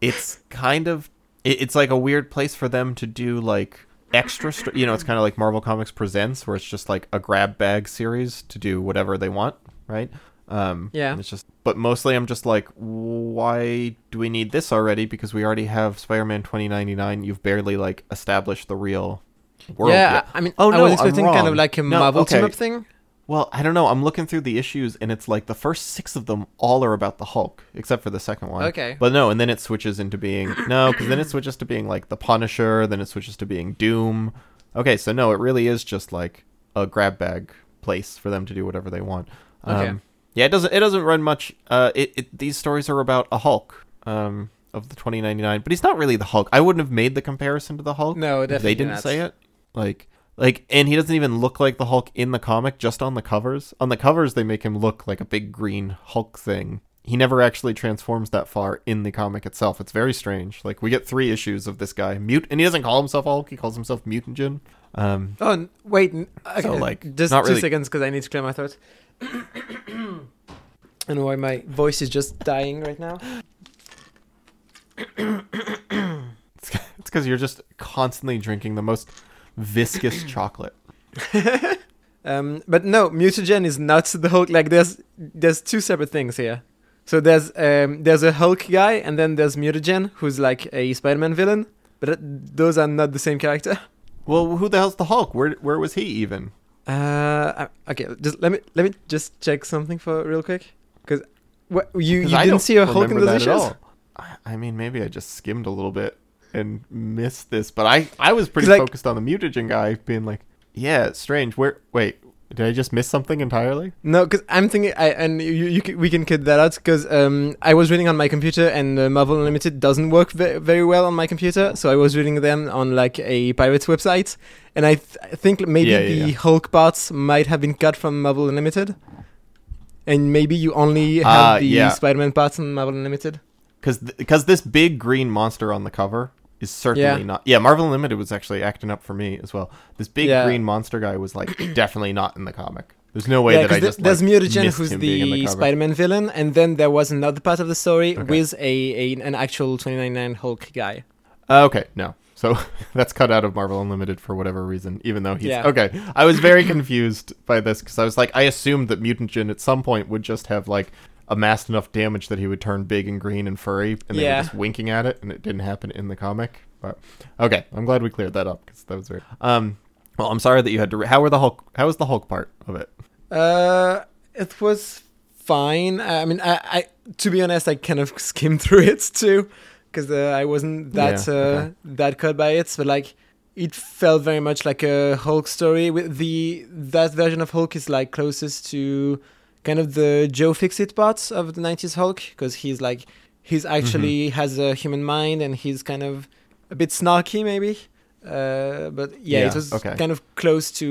it's kind of... It, it's like a weird place for them to do like extra... St- you know, it's kind of like Marvel Comics Presents, where it's just like a grab bag series to do whatever they want, right? Um, yeah. It's just, but mostly I'm just like, why do we need this already? Because we already have Spider-Man twenty ninety-nine. You've barely like established the real... world yeah yet. I mean oh no I was expecting kind of like a no, Marvel okay. team up thing Well, I don't know. I'm looking through the issues, and it's like the first six of them all are about the Hulk, except for the second one. Okay. But no, and then it switches into being... No, because then it switches to being, like, the Punisher, then it switches to being Doom. Okay, so no, it really is just, like, a grab bag place for them to do whatever they want. Um, okay. Yeah, it doesn't it doesn't run much. Uh, it, it These stories are about a Hulk um, of the twenty ninety-nine, but he's not really the Hulk. I wouldn't have made the comparison to the Hulk. No, definitely They didn't not. say it. Like... Like, and he doesn't even look like the Hulk in the comic, just on the covers. On the covers, they make him look like a big green Hulk thing. He never actually transforms that far in the comic itself. It's very strange. Like, we get three issues of this guy. Mute, and he doesn't call himself Hulk. He calls himself Mutagen. Um, oh, wait. Okay. So, like, just not really... two seconds, because I need to clear my throat. I know why my voice is just dying right now. It's because you're just constantly drinking the most... viscous chocolate. um but no, Mutagen is not the Hulk. Like, there's there's two separate things here. So there's um there's a Hulk guy, and then there's Mutagen, who's like a Spider-Man villain, but that, those are not the same character. Well, who the hell's the Hulk? Where where was he even? Uh okay, just let me let me just check something for real quick, because what you you I didn't see a Hulk in those issues. I, I mean, maybe I just skimmed a little bit and missed this, but I, I was pretty like, focused on the Mutagen guy being like, yeah, strange. Where? Wait, did I just miss something entirely? No, because I'm thinking, I and you, you we can cut that out, because um I was reading on my computer, and uh, Marvel Unlimited doesn't work ve- very well on my computer, so I was reading them on like a pirate's website, and I, th- I think maybe yeah, yeah, the yeah. Hulk parts might have been cut from Marvel Unlimited, and maybe you only have uh, the yeah. Spider-Man parts on Marvel Unlimited. Because th- this big green monster on the cover... is certainly yeah. not... Yeah, Marvel Unlimited was actually acting up for me as well. This big yeah. green monster guy was, like, definitely not in the comic. There's no way yeah, that I just, there's like, Mutagen, missed who's him the being in the cover. Spider-Man villain, and then there was another part of the story okay. with a, a an actual twenty ninety-nine Hulk guy. Uh, okay, no. So that's cut out of Marvel Unlimited for whatever reason, even though he's... Yeah. Okay, I was very confused by this, because I was like, I assumed that Mutagen at some point would just have, like... amassed enough damage that he would turn big and green and furry, and they yeah. were just winking at it, and it didn't happen in the comic. But okay, I'm glad we cleared that up, because that was weird. Um, well, I'm sorry that you had to. Re- how were the Hulk? How was the Hulk part of it? Uh, it was fine. I mean, I, I to be honest, I kind of skimmed through it too, because uh, I wasn't that yeah, uh, okay. that caught by it. But like, it felt very much like a Hulk story. With the that version of Hulk is like closest to. Kind of the Joe Fix-It parts of the nineties Hulk, because he's like, he's actually mm-hmm. has a human mind, and he's kind of a bit snarky maybe. Uh, but yeah, yeah it was okay. kind of close to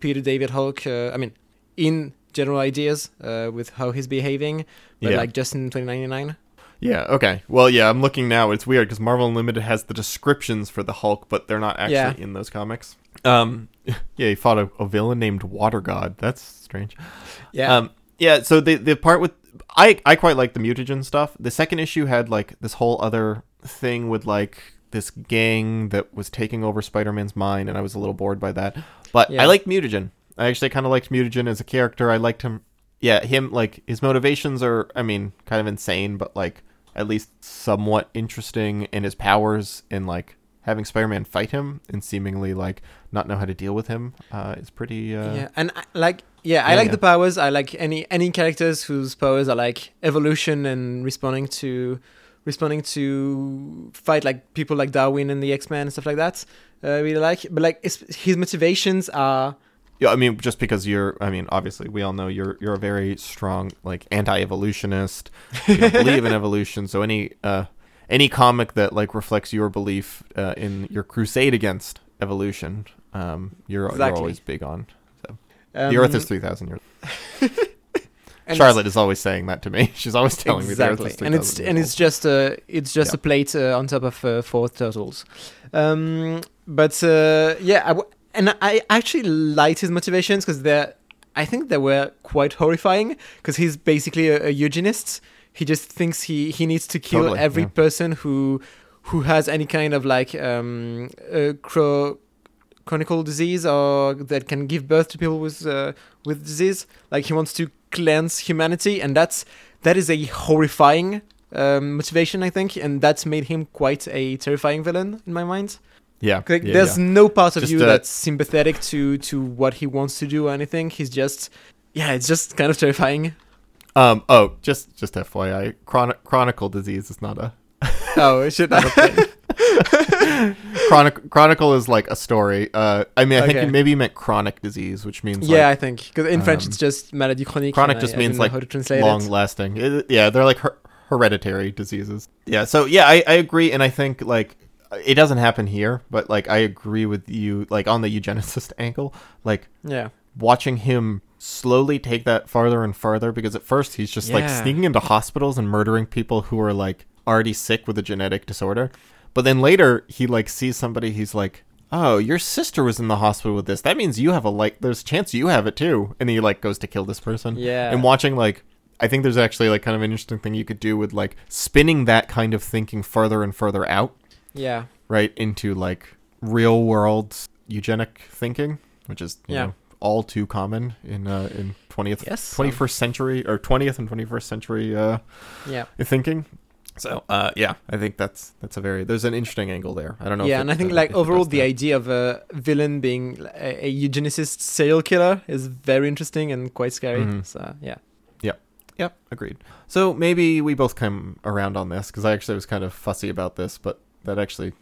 Peter David Hulk. Uh, I mean, in general ideas uh, with how he's behaving, but yeah. like just in twenty ninety-nine. Yeah, okay. Well, yeah, I'm looking now. It's weird because Marvel Unlimited has the descriptions for the Hulk, but they're not actually yeah. in those comics. Um, yeah, he fought a, a villain named Water God. That's strange. Yeah. Um, Yeah, so the the part with... I, I quite like the Mutagen stuff. The second issue had, like, this whole other thing with, like, this gang that was taking over Spider-Man's mind, and I was a little bored by that. But yeah. I liked Mutagen. I actually kind of liked Mutagen as a character. I liked him... Yeah, him, like, his motivations are, I mean, kind of insane, but, like, at least somewhat interesting, and his powers and, like, having Spider-Man fight him and seemingly, like, not know how to deal with him uh, is pretty... Uh, yeah, and, like... Yeah, I yeah, like yeah. the powers. I like any any characters whose powers are like evolution and responding to responding to fight, like people like Darwin and the X-Men and stuff like that. I uh, really like, but like it's, his motivations are. Yeah, I mean, just because you're, I mean, obviously we all know you're you're a very strong like anti-evolutionist. You don't believe in evolution, so any uh, any comic that like reflects your belief uh, in your crusade against evolution, um, you're exactly. you're always big on. The Earth is three thousand years old. Charlotte is always saying that to me. She's always telling exactly. me the Earth is three thousand years old. And it's just a, it's just yeah. a plate uh, on top of uh, four turtles. Um, but uh, yeah, I w- and I actually liked his motivations because they're, I think they were quite horrifying because he's basically a, a eugenist. He just thinks he, he needs to kill totally, every yeah. person who who has any kind of like um, uh, crow... chronic disease or that can give birth to people with uh, with disease. Like he wants to cleanse humanity, and that's that is a horrifying um, motivation, I think, and that's made him quite a terrifying villain in my mind. Yeah, like, yeah there's yeah. no part of just you that... that's sympathetic to to what he wants to do or anything. He's just, yeah, it's just kind of terrifying. Um. Oh, just just F Y I, Chron- chronic disease is not a. Oh, it should not. Chronic chronicle is like a story. Uh, I mean, I okay. think you maybe meant chronic disease, which means yeah, like, I think because in um, French it's just maladie chronique. Chronic just I, means I like long-lasting. It, yeah, they're like her- hereditary diseases. Yeah. So yeah, I, I agree, and I think like. It doesn't happen here, but like I agree with you, like on the eugenicist angle, like yeah, watching him slowly take that farther and farther, because at first he's just yeah. like sneaking into hospitals and murdering people who are like already sick with a genetic disorder. But then later he like sees somebody, he's like, oh, your sister was in the hospital with this. That means you have a like, there's a chance you have it too. And he like goes to kill this person. Yeah. And watching like, I think there's actually like kind of an interesting thing you could do with like spinning that kind of thinking further and further out. Yeah. Right into like real world eugenic thinking, which is you yeah. know, all too common in uh, in twentieth yes. twenty-first century or twentieth and twenty-first century uh, yeah thinking. So uh, yeah, I think that's that's a very there's an interesting angle there. I don't know. Yeah, if and it, I think uh, like overall the idea of a villain being a, a eugenicist serial killer is very interesting and quite scary. Mm-hmm. So yeah. Yep. Agreed. So maybe we both come around on this because I actually was kind of fussy about this, but. That actually,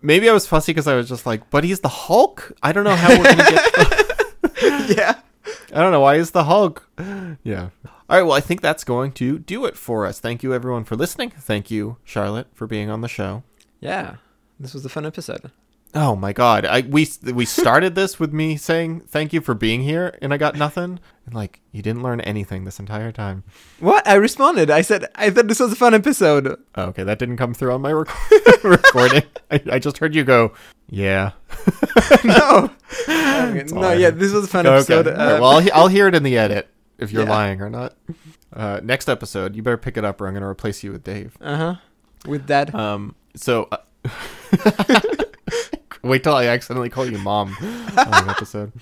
maybe I was fussy because I was just like, but he's the Hulk? I don't know how we're going to get. Yeah. I don't know why he's the Hulk. Yeah. All right. Well, I think that's going to do it for us. Thank you, everyone, for listening. Thank you, Charlotte, for being on the show. Yeah. This was a fun episode. Oh, my God. I We we started this with me saying thank you for being here, and I got nothing. And like, you didn't learn anything this entire time. What? I responded. I said, I thought this was a fun episode. Oh, okay, that didn't come through on my rec- recording. I, I just heard you go, yeah. No. Okay, no, yeah, this was a fun okay. episode. Okay. Uh, right, well, I'll, he- I'll hear it in the edit if you're yeah. lying or not. Uh, next episode, you better pick it up or I'm going to replace you with Dave. Uh-huh. With Dad. Um. So... Uh- Wait till I accidentally call you mom on an episode.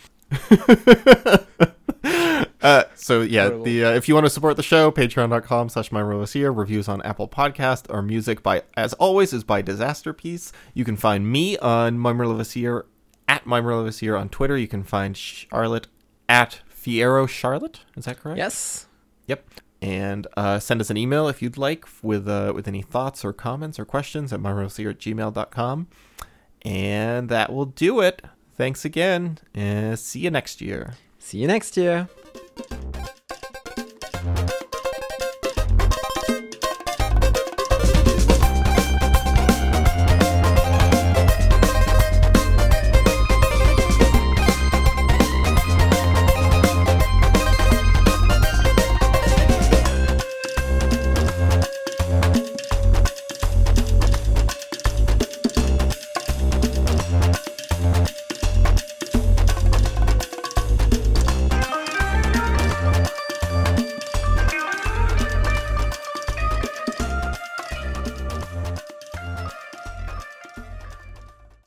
uh, so, yeah, the uh, if you want to support the show, patreon.com slash myrollisier. Reviews on Apple Podcast. Our music, by as always, is by Disaster Piece. You can find me on myrollisier, at myrollisier on Twitter. You can find Charlotte at Fiero Charlotte. Is that correct? Yes. Yep. And uh, send us an email if you'd like with uh, with any thoughts or comments or questions at myrollisier at gmail dot com. And that will do it. Thanks again. And see you next year. See you next year.